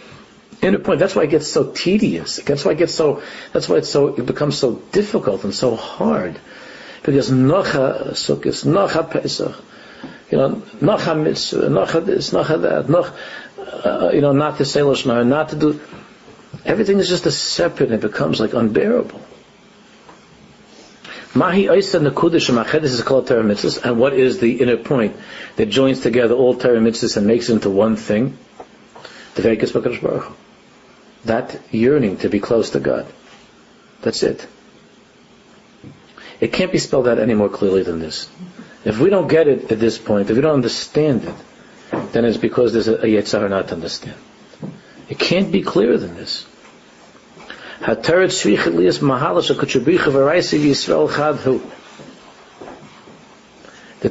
inner point. That's why it gets so tedious. That's why it gets so. That's why it's so. It becomes so difficult and so hard. Because nocha sukkis, nocha pesach, you know, nocha mitzvah, nocha this, nocha that, nocha, uh, you know, not to say lashon hara, not to do. Everything is just a separate, and it becomes like unbearable. Mahi oisa nekuda shemachedus is called Torah mitzvahs, and what is the inner point that joins together all Torah mitzvahs and makes it into one thing? Dveikus b'kadosh baruch hu. That yearning to be close to God. That's it. It can't be spelled out any more clearly than this. If we don't get it at this point, if we don't understand it, then it's because there's a, a Yetzirah not to understand. It can't be clearer than this. The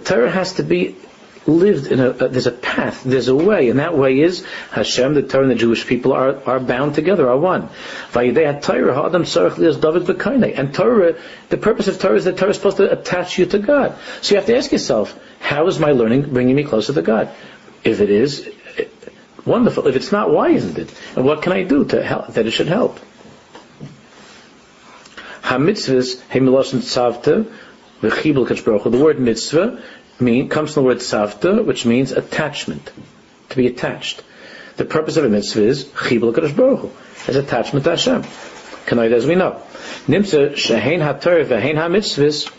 Torah has to be lived in a, a, there's a path, there's a way, and that way is Hashem, the Torah, and the Jewish people are, are bound together, are one. And Torah, the purpose of Torah is that Torah is supposed to attach you to God. So you have to ask yourself, how is my learning bringing me closer to God? If it is, it, wonderful. If it's not, why isn't it? And what can I do to help, that it should help? HaMitzvahs, HaMiloshim Tzavta, V'chibul Kadosh Baruch Hu. The word mitzvah Mean, comes from the word savta, which means attachment, to be attached. The purpose of a mitzvah is chibul kadosh baruch hu, as attachment to Hashem. Kanoid, as we know, nimsa shehein haTorah vehein haMitzvahs.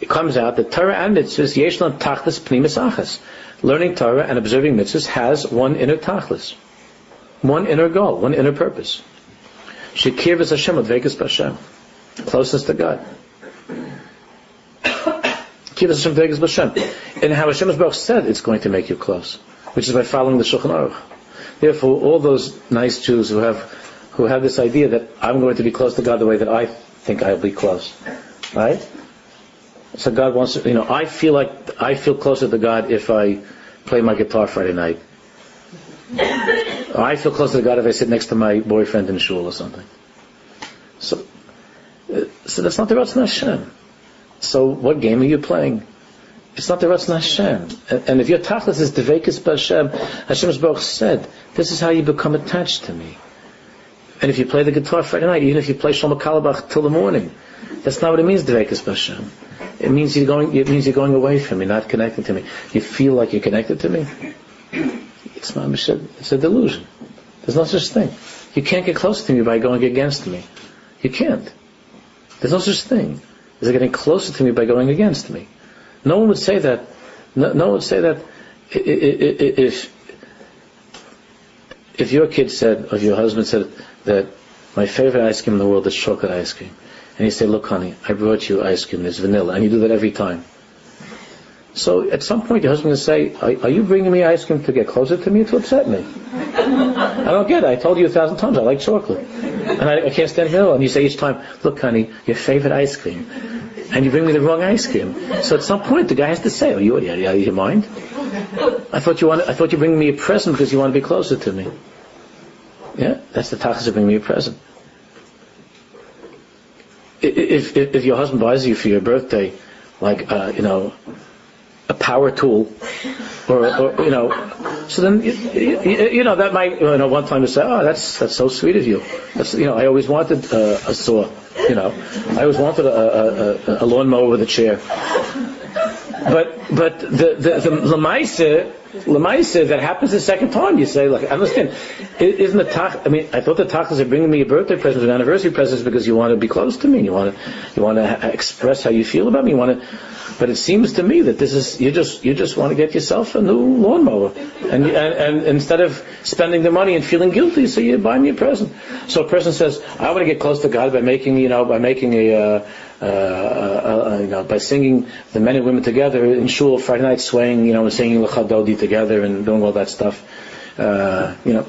It comes out that Torah and mitzvahs yesh lan tachlis pnimis achas. Learning Torah and observing mitzvahs has one inner tachlis, one inner goal, one inner purpose. Shekirvus Hashem advekus b'Hashem, closeness to God. And how Hashem Baruch said it's going to make you close, which is by following the Shulchan Aruch. Therefore, all those nice Jews who have who have this idea that I'm going to be close to God the way that I think I'll be close, right? So God wants, you know, I feel like I feel closer to God if I play my guitar Friday night. Or I feel closer to God if I sit next to my boyfriend in shul or something. So, so that's not the Ratzon Hashem. So what game are you playing? It's not the Ratzon Hashem. And, and if your tachlis is Dveikus b'Hashem, Hashem Baruch said, this is how you become attached to me. And if you play the guitar Friday night, even if you play Shlomo Kalabach till the morning, that's not what it means, Dveikus b'Hashem. It means you're going it means you're going away from me, not connecting to me. You feel like you're connected to me? It's not it's a delusion. There's no such thing. You can't get close to me by going against me. You can't. There's no such thing. Is it getting closer to me by going against me? No one would say that. No, no one would say that if if your kid said, or your husband said, that my favorite ice cream in the world is chocolate ice cream, and you say, look, honey, I brought you ice cream, it's vanilla, and you do that every time. So at some point, your husband would say, are, are you bringing me ice cream to get closer to me, to upset me? I don't get it. I told you a thousand times I like chocolate. And I, I can't stand vanilla. And you say each time, look, honey, your favorite ice cream. And you bring me the wrong ice cream. So at some point, the guy has to say, oh, you out of your mind? I thought you wanted, I thought you bring me a present because you want to be closer to me. Yeah, that's the tachas of bring me a present. If, if, if your husband buys you for your birthday, like, uh, you know, a power tool, or, or you know, so then you, you, you know that might you know one time you say, oh, that's that's so sweet of you. That's, you know, I always wanted uh, a saw. You know, I always wanted a, a, a lawnmower with a chair. But but the the the lemaisa lemaisa that happens the second time. You say, like, I understand. Isn't the tach? I mean, I thought the tachlis are bringing me a birthday present, an anniversary present, because you want to be close to me, and you want to you want to express how you feel about me. You want to, but it seems to me that this is you just you just want to get yourself a new lawnmower, and and, and instead of spending the money and feeling guilty, so you buy me a present. So a person says, I want to get close to God by making you know by making a. Uh, Uh, uh, you know, by singing the men and women together in shul Friday night, swaying, you know, and singing l'chadodi together and doing all that stuff, uh, you know,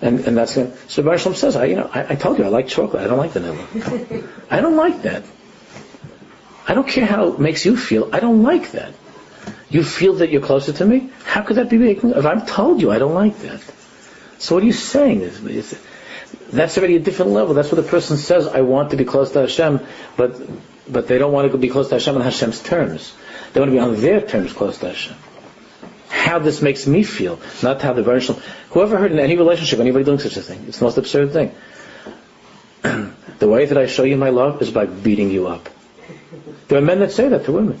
and and that's it. So Bar Shalom says, I, you know, I, I told you I like chocolate. I don't like vanilla. I don't like that. I don't care how it makes you feel. I don't like that. You feel that you're closer to me. How could that be making? If I've told you I don't like that, so what are you saying? It's, it's, that's already a different level. That's what the person says. I want to be close to Hashem, but. But they don't want to be close to Hashem on Hashem's terms. They want to be on their terms close to Hashem. How this makes me feel, not how the version. Whoever heard in any relationship anybody doing such a thing? It's the most absurd thing. The way that I show you my love is by beating you up. There are men that say that to women.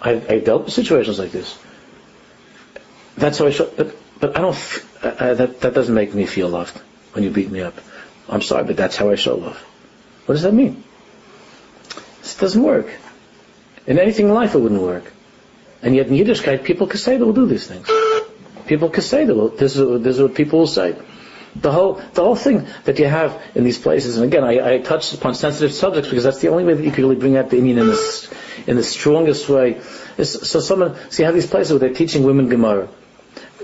I've, I've dealt with situations like this. That's how I show. But, but I don't. Uh, that that doesn't make me feel loved when you beat me up. I'm sorry, but that's how I show love. What does that mean? It doesn't work. In anything in life it wouldn't work. And yet in Yiddishkeit people can say they will do these things. People can say they will. This is, this is what people will say. The whole the whole thing that you have in these places, and again I, I touched upon sensitive subjects because that's the only way that you can really bring out the Indian in the, in the strongest way. It's, so someone, so you have these places where they're teaching women Gemara.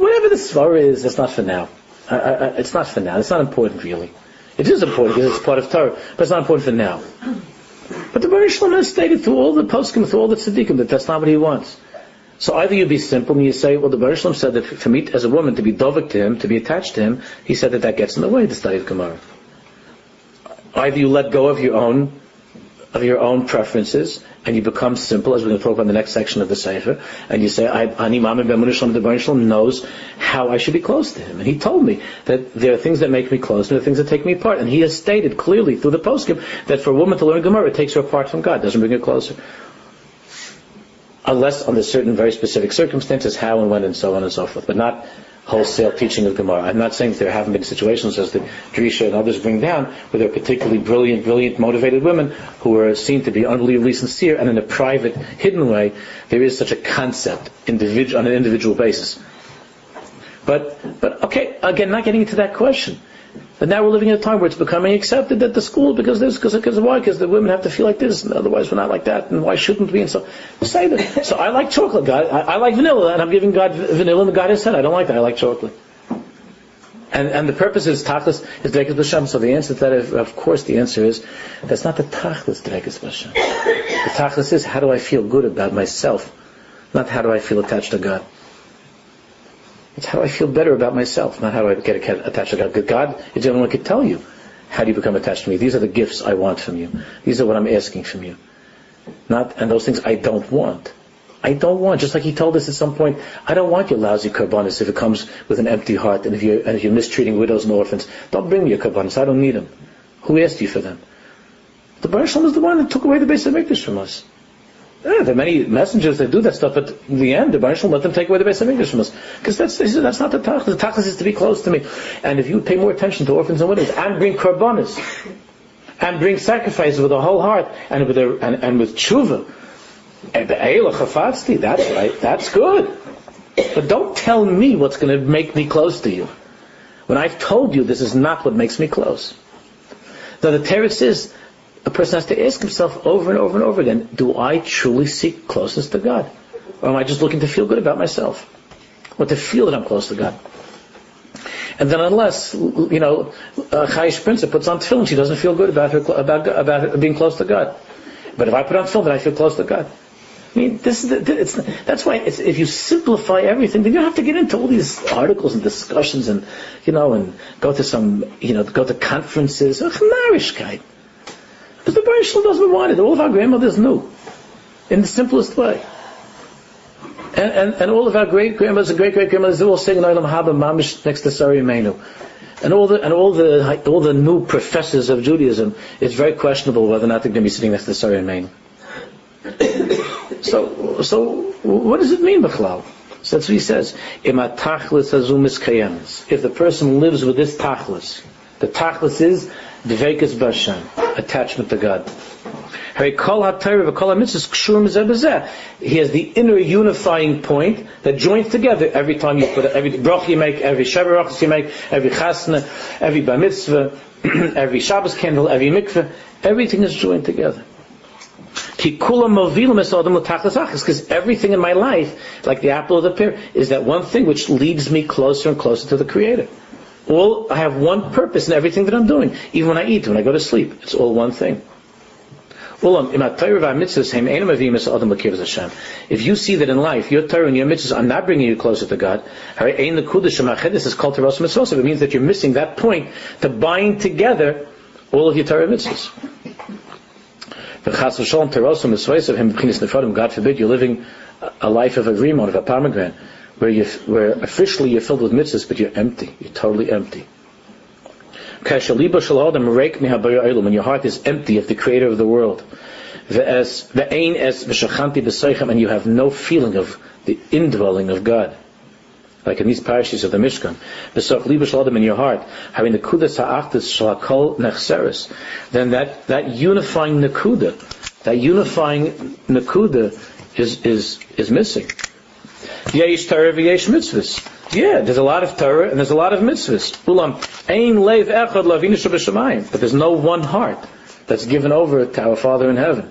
Whatever the Svara is, that's not for now. I, I, it's not for now. It's not important really. It is important because it's part of Torah, but it's not important for now. But the Baruch Shalom has stated through all the poskim, through all the tzaddikim, that that's not what he wants. So either you be simple and you say, well, the Baruch Shalom said that for me as a woman to be dovek to him, to be attached to him, he said that that gets in the way of the study of Gemara. Either you let go of your own of your own preferences and you become simple, as we're going to talk about in the next section of the Sefer, and you say, I, Ani Mami Ben Baruch Shalom, the Baruch Shalom knows how I should be close to him. And he told me that there are things that make me close and there are things that take me apart. And he has stated clearly through the poskim that for a woman to learn Gemara, it takes her apart from God, doesn't bring her closer. Unless under certain very specific circumstances, how and when and so on and so forth. But not wholesale teaching of Gemara. I'm not saying that there haven't been situations, as the Drisha and others bring down, where there are particularly brilliant, brilliant, motivated women who are seen to be unbelievably sincere, and in a private, hidden way, there is such a concept individual, on an individual basis. But, but okay, again, not getting into that question. But now we're living in a time where it's becoming accepted that the school, because this, because because why? Because the women have to feel like this, and otherwise we're not like that, and why shouldn't we? And so, say that. So I like chocolate, God. I, I like vanilla, and I'm giving God vanilla, and God has said I don't like that. I like chocolate. And and the purpose is tachlis is dreikus b'Hashem. So the answer to that, is, of course, the answer is that's not the tachlis dreikus b'Hashem. The tachlis is how do I feel good about myself, not how do I feel attached to God. It's how I feel better about myself, not how I get attached to God. God is the only one who can tell you how do you become attached to me. These are the gifts I want from you. These are what I'm asking from you. Not and those things I don't want. I don't want. Just like he told us at some point, I don't want your lousy karbanis if it comes with an empty heart and if you're, and if you're mistreating widows and orphans. Don't bring me your karbanis. I don't need them. Who asked you for them? The Baruch Shalom is the one that took away the Beis HaMikdash from us. Yeah, there are many messengers that do that stuff, but in the end, the Baruch Shalom let them take away the Beis HaMikdash from us. Because that's, that's not the tachlis. The tachlis is to be close to me. And if you pay more attention to orphans and widows, and bring korbanos, and bring sacrifices with a whole heart, and with a, and, and with tshuva, and be'eila chafatzti, that's right, that's good. But don't tell me what's going to make me close to you. When I've told you this is not what makes me close. Now the teretz is, a person has to ask himself over and over and over again, do I truly seek closeness to God? Or am I just looking to feel good about myself? Or to feel that I'm close to God? And then unless, you know, uh, Chayish Prinsa puts on tefillin, she doesn't feel good about her about about her being close to God. But if I put on tefillin, then I feel close to God. I mean, this is the, it's, that's why it's, if you simplify everything, then you don't have to get into all these articles and discussions and, you know, and go to some, you know, go to conferences. Narishkeit. Because the Baruch Shalom doesn't want it. All of our grandmothers knew. In the simplest way. and, and, and all of our great grandmothers and great great grandmothers all sing Olam Haba Mamish next to Sari Menu. And all the and all the all the new professors of Judaism, it's very questionable whether or not they're going to be sitting next to Sari Menu. So so what does it mean, Bichlal? So that's what he says. If the person lives with this tachlis, the tachlis is dveikus b'Hashem, attachment to God. He has the inner unifying point that joins together every time you put every brach you make, every shavuot you make, every chasna, every bar mitzvah, every Shabbos candle, every mikveh. Everything is joined together. Because everything in my life, like the apple of the pear, is that one thing which leads me closer and closer to the Creator. All I have one purpose in everything that I'm doing, even when I eat, when I go to sleep. It's all one thing. If you see that in life, your Torah and your mitzvahs are not bringing you closer to God, it means that you're missing that point to bind together all of your Torah and mitzvahs. God forbid you're living a life of a rimon, of a pomegranate, where you, where officially you're filled with mitzvahs, but you're empty. You're totally empty. When your heart is empty of the Creator of the world, and you have no feeling of the indwelling of God, like in these parashas of the Mishkan, in your heart, having the kudas ha'achdas shalakol nechseres, then that, that unifying nakuda, that unifying nakuda is is is missing. Yesh Torah v'yesh mitzvahs. Yeah, there's a lot of Torah and there's a lot of mitzvahs. Ulam ein leiv echad l'avinu sheb'shamayim, but there's no one heart that's given over to our Father in heaven.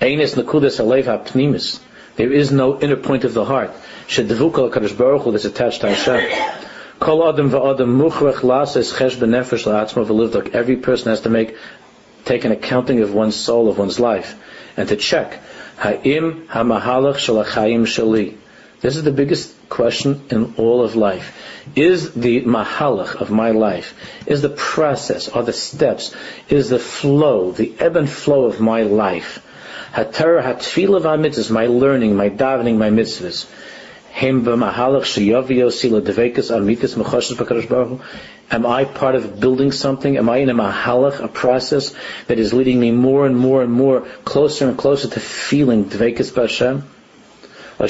Einis nakudas ha'leiv ha'pnimis. There is no inner point of the heart. Shedivukal Kadosh Baruch Hu that's attached to Hashem. Kol adam va'adam muchrech la'ases chesh benefesh la'atzma v'livdok. Every person has to make take an accounting of one's soul, of one's life, and to check ha'im ha'mahalach shalachayim shali. This is the biggest question in all of life. Is the mahalach of my life, is the process, are the steps, is the flow, the ebb and flow of my life, HaTorah, HaTfilah v'HaMitzvahs, my learning, my davening, my mitzvahs, am I part of building something? Am I in a mahalach, a process that is leading me more and more and more, closer and closer to feeling dveikus b'Hashem? Or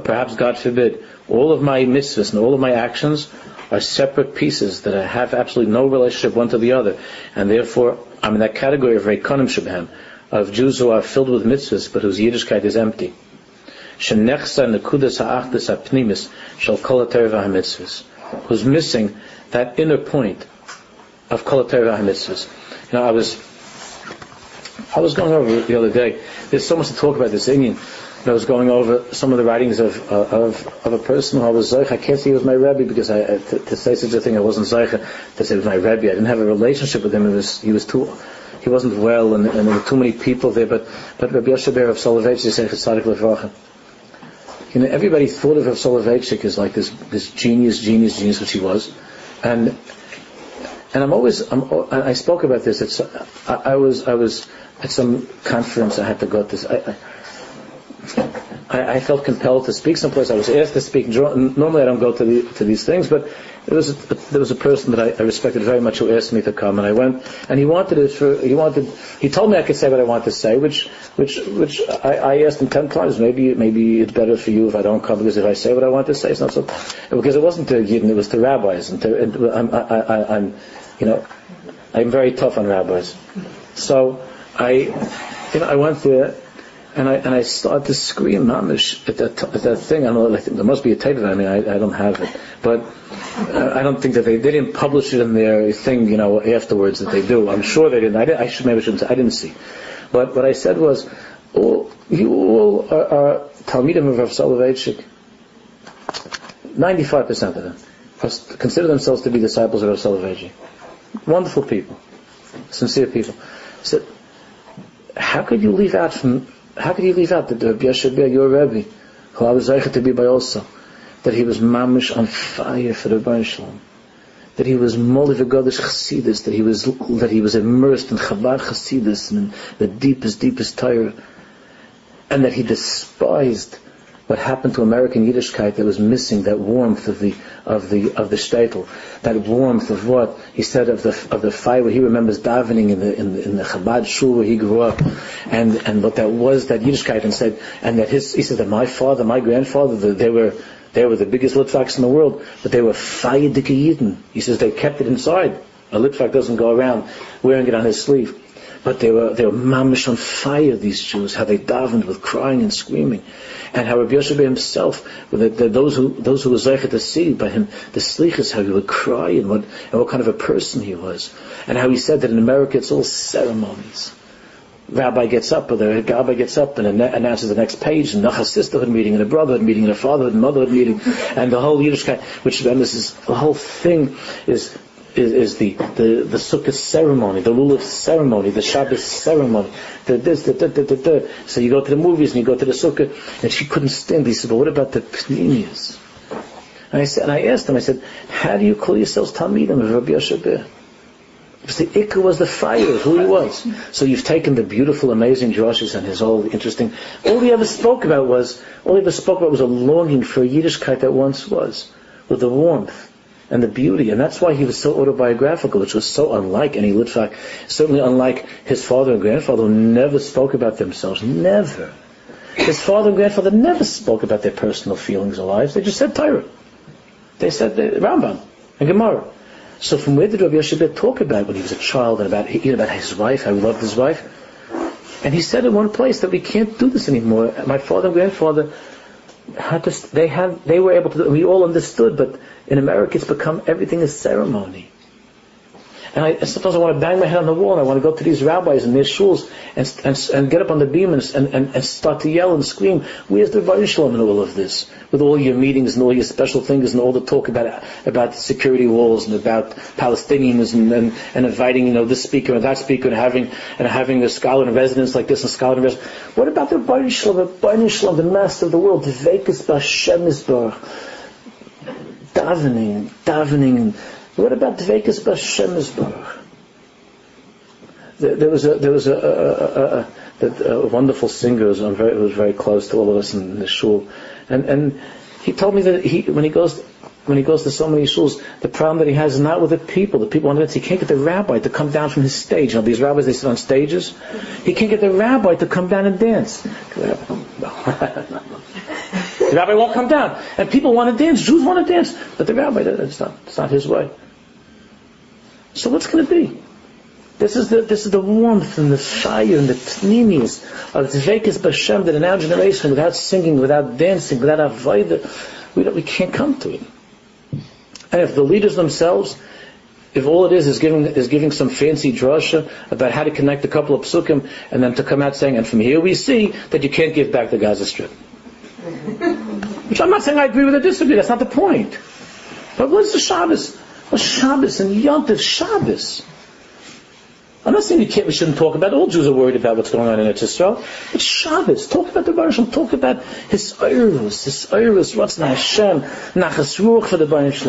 perhaps, God forbid, all of my mitzvahs and all of my actions are separate pieces that have absolutely no relationship one to the other, and therefore I'm in that category of Reikonim Shebhem, of Jews who are filled with mitzvahs but whose Yiddishkeit is empty. Who's missing that inner point of Kol HaTorah HaMitzvahs. You know, I was I was going over the other day. There's so much to talk about this Indian. I was going over some of the writings of uh, of, of a person who I was Zeicha. I can't say he was my Rebbe because I, I, to, to say such a thing, I wasn't Zeicha to say he was my Rebbe. I didn't have a relationship with him. It was, he was too, he wasn't well, and, and there were too many people there. But but Rabbi Yoshe Ber Soloveitchik said Chassadik Levracha. You know, everybody thought of Rav Soloveitchik as like this this genius, genius, genius, which he was, and and I'm always I'm, I spoke about this. It's I, I was I was at some conference I had to go to. This, I, I, I, I felt compelled to speak someplace. I was asked to speak. Normally, I don't go to the, to these things, but there was a, there was a person that I, I respected very much who asked me to come, and I went. And he wanted it for he wanted he told me I could say what I wanted to say, which which which I, I asked him ten times. Maybe maybe it's better for you if I don't come, because if I say what I want to say, it's not so. Because it wasn't to Yidden, it was to rabbis, and to, and I'm, I, I, I'm you know I'm very tough on rabbis, so I you know I went there. And I and I started to scream mamish at that, at that thing. I don't know, there must be a tape of it. I mean, I, I don't have it, but I, I don't think that they, they didn't publish it in their thing. You know, afterwards that they do. I'm sure they didn't. I, didn't, I should maybe I shouldn't. I didn't see. But what I said was, all, you all are, are talmidim of Rav Soloveitchik. Ninety-five percent of them consider themselves to be disciples of Rav Soloveitchik. Wonderful people, sincere people. I said, how could you leave out from? How could you leave out that Rabbi Yoshe Ber, your Rebbe, who I was zeicha to be by also, that he was mamish on fire for the Rebbeinu Shalom, that he was Moli V'Godesh Chassidus, that he was that he was immersed in Chabad Chassidus, in the deepest, deepest Torah, and that he despised what happened to American Yiddishkeit that was missing that warmth of the of the of the shtetl, that warmth of what he said of the of the fire where he remembers davening in the in the, in the Chabad shul where he grew up, and and what that was, that Yiddishkeit, and said and that his he said that my father, my grandfather, the, they were they were the biggest Litvaks in the world, but they were fayedike Yidden. He says they kept it inside. A Litvak doesn't go around wearing it on his sleeve. But they were they were mamish on fire, these Jews, how they davened with crying and screaming. And how Rabbi Yoshe Ber himself, the, the, those who those who were zeicher to see by him, the slichus, how he would cry and what and what kind of a person he was. And how he said that in America it's all ceremonies. Rabbi gets up, or the rabbi gets up and announces the next page, and a sisterhood meeting, and a brotherhood meeting, and a fatherhood and motherhood meeting, and the whole Yiddishkeit, which and this is the whole thing is Is, is the the the Sukkot ceremony, the Lulav ceremony, the Shabbos ceremony, the this, the the, the, the the so you go to the movies and you go to the Sukkot, and she couldn't stand. He said, "But what about the Pnimius?" And I said, and I asked him, I said, "How do you call yourselves Talmidim of Rabbi Yoshe Ber?" Because the Ikka was the fire of who he was. So you've taken the beautiful, amazing drushes and his whole interesting. All he ever spoke about was all he ever spoke about was a longing for a Yiddishkeit that once was, with the warmth and the beauty, and that's why he was so autobiographical, which was so unlike any Litvak, certainly unlike his father and grandfather, who never spoke about themselves. Never. His father and grandfather never spoke about their personal feelings or lives. They just said Torah. They said uh, Rambam and Gemara. So from where did Rabbi Yoshe Ber talk about when he was a child, and about, you know, about his wife, how he loved his wife? And he said in one place that we can't do this anymore. My father and grandfather had to, they had, they were able to do it, and we all understood, but in America it's become, everything is ceremony. And I sometimes I want to bang my head on the wall, and I want to go to these rabbis and their shuls, and and, and get up on the beam and, and, and start to yell and scream, where's the Rebbeinu Shalom in all of this? With all your meetings and all your special things and all the talk about about security walls and about Palestinians and, and, and inviting, you know, this speaker and that speaker, and having and having a scholar in residence like this and scholar in residence. What about the Rebbeinu Shalom, the Rebbeinu Shalom, the master of the world, the Vekas B'Hashem Yisbarach, davening, davening. What about Dveikas B'Hashem Yisbarach? There was a there was a, a, a, a, a wonderful singer who was, very, who was very close to all of us in the shul, and and he told me that he when he goes when he goes to so many shuls, the problem that he has is not with the people. The people on the he can't get the rabbi to come down from his stage. You know, these rabbis, they sit on stages. He can't get the rabbi to come down and dance. The rabbi won't come down, and people want to dance. Jews want to dance, but the rabbi, it's not it's not his way. So what's going to be? This is the this is the warmth and the fire and the pnimis of Dveikas B'Hashem that in our generation, without singing, without dancing, without avodah, we don't, we can't come to it. And if the leaders themselves, if all it is is giving is giving some fancy drasha about how to connect a couple of psukim, and then to come out saying, and from here we see that you can't give back the Gaza Strip. Which I'm not saying I agree with or disagree, that's not the point. But what's the Shabbos? What's Shabbos and Yom Tov Shabbos? I'm not saying we can't, we shouldn't talk about it. All Jews are worried about what's going on in Eretz Yisrael. It's Shabbos. Talk about the Baruch, talk about his Eirus, his Eirus, what's na Hashem, Nachas Ruach for the Baruch.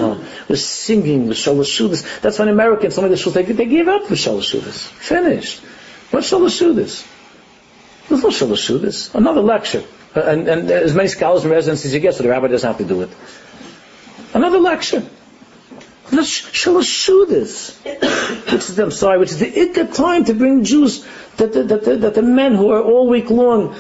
We're singing, the Shalosh Shudas. That's why in America, in so many of the shuls, they, they gave up the Shalosh Shudas. Finished. What's Shalosh Shudas? There's no Shalosh Shudas. Another lecture. And, and as many scholars and residents as you get, so the rabbi doesn't have to do it. Another lecture. Shalashudas, which is I'm sorry, which is the Ikka time to bring Jews, that the, that, the, that the men who are all week long,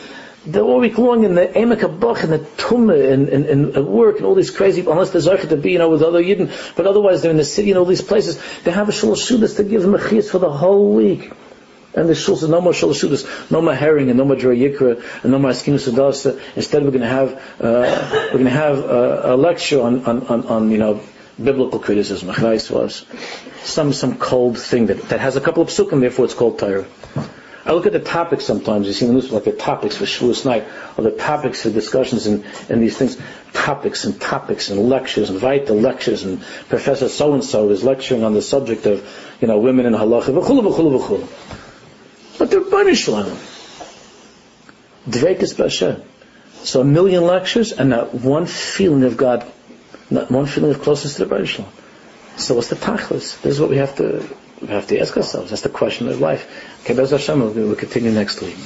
they're all week long in the Emek HaBach and the Tumah and, and, and work and all these crazy, unless there's Zarka to be, you know, with other Yidden, but otherwise they're in the city and all these places. They have a Shalashudas to give Mechias for the whole week. And the shul says, no more shalashudas, no more herring, and no more drayikra, and no more askinus adasa. Instead, we're going to have uh, we're going to have a, a lecture on, on, on, on you know biblical criticism. was some some cold thing that, that has a couple of psukim, therefore it's called Torah. I look at the topics sometimes. You see in the news like the topics for Shavuos night, or the topics for discussions and and these things, topics and topics and lectures, invite the lectures, and Professor so and so is lecturing on the subject of you know women and halacha v'chulu v'chulu v'chulu. But they're punished on them. Dveikas B'Hashem. So a million lectures and not one feeling of God, not one feeling of closeness to the Rebbeinu Shalom. So what's the tachlis? This is what we have to we have to ask ourselves. That's the question of life. Okay, Bez Hashem, we will continue next week.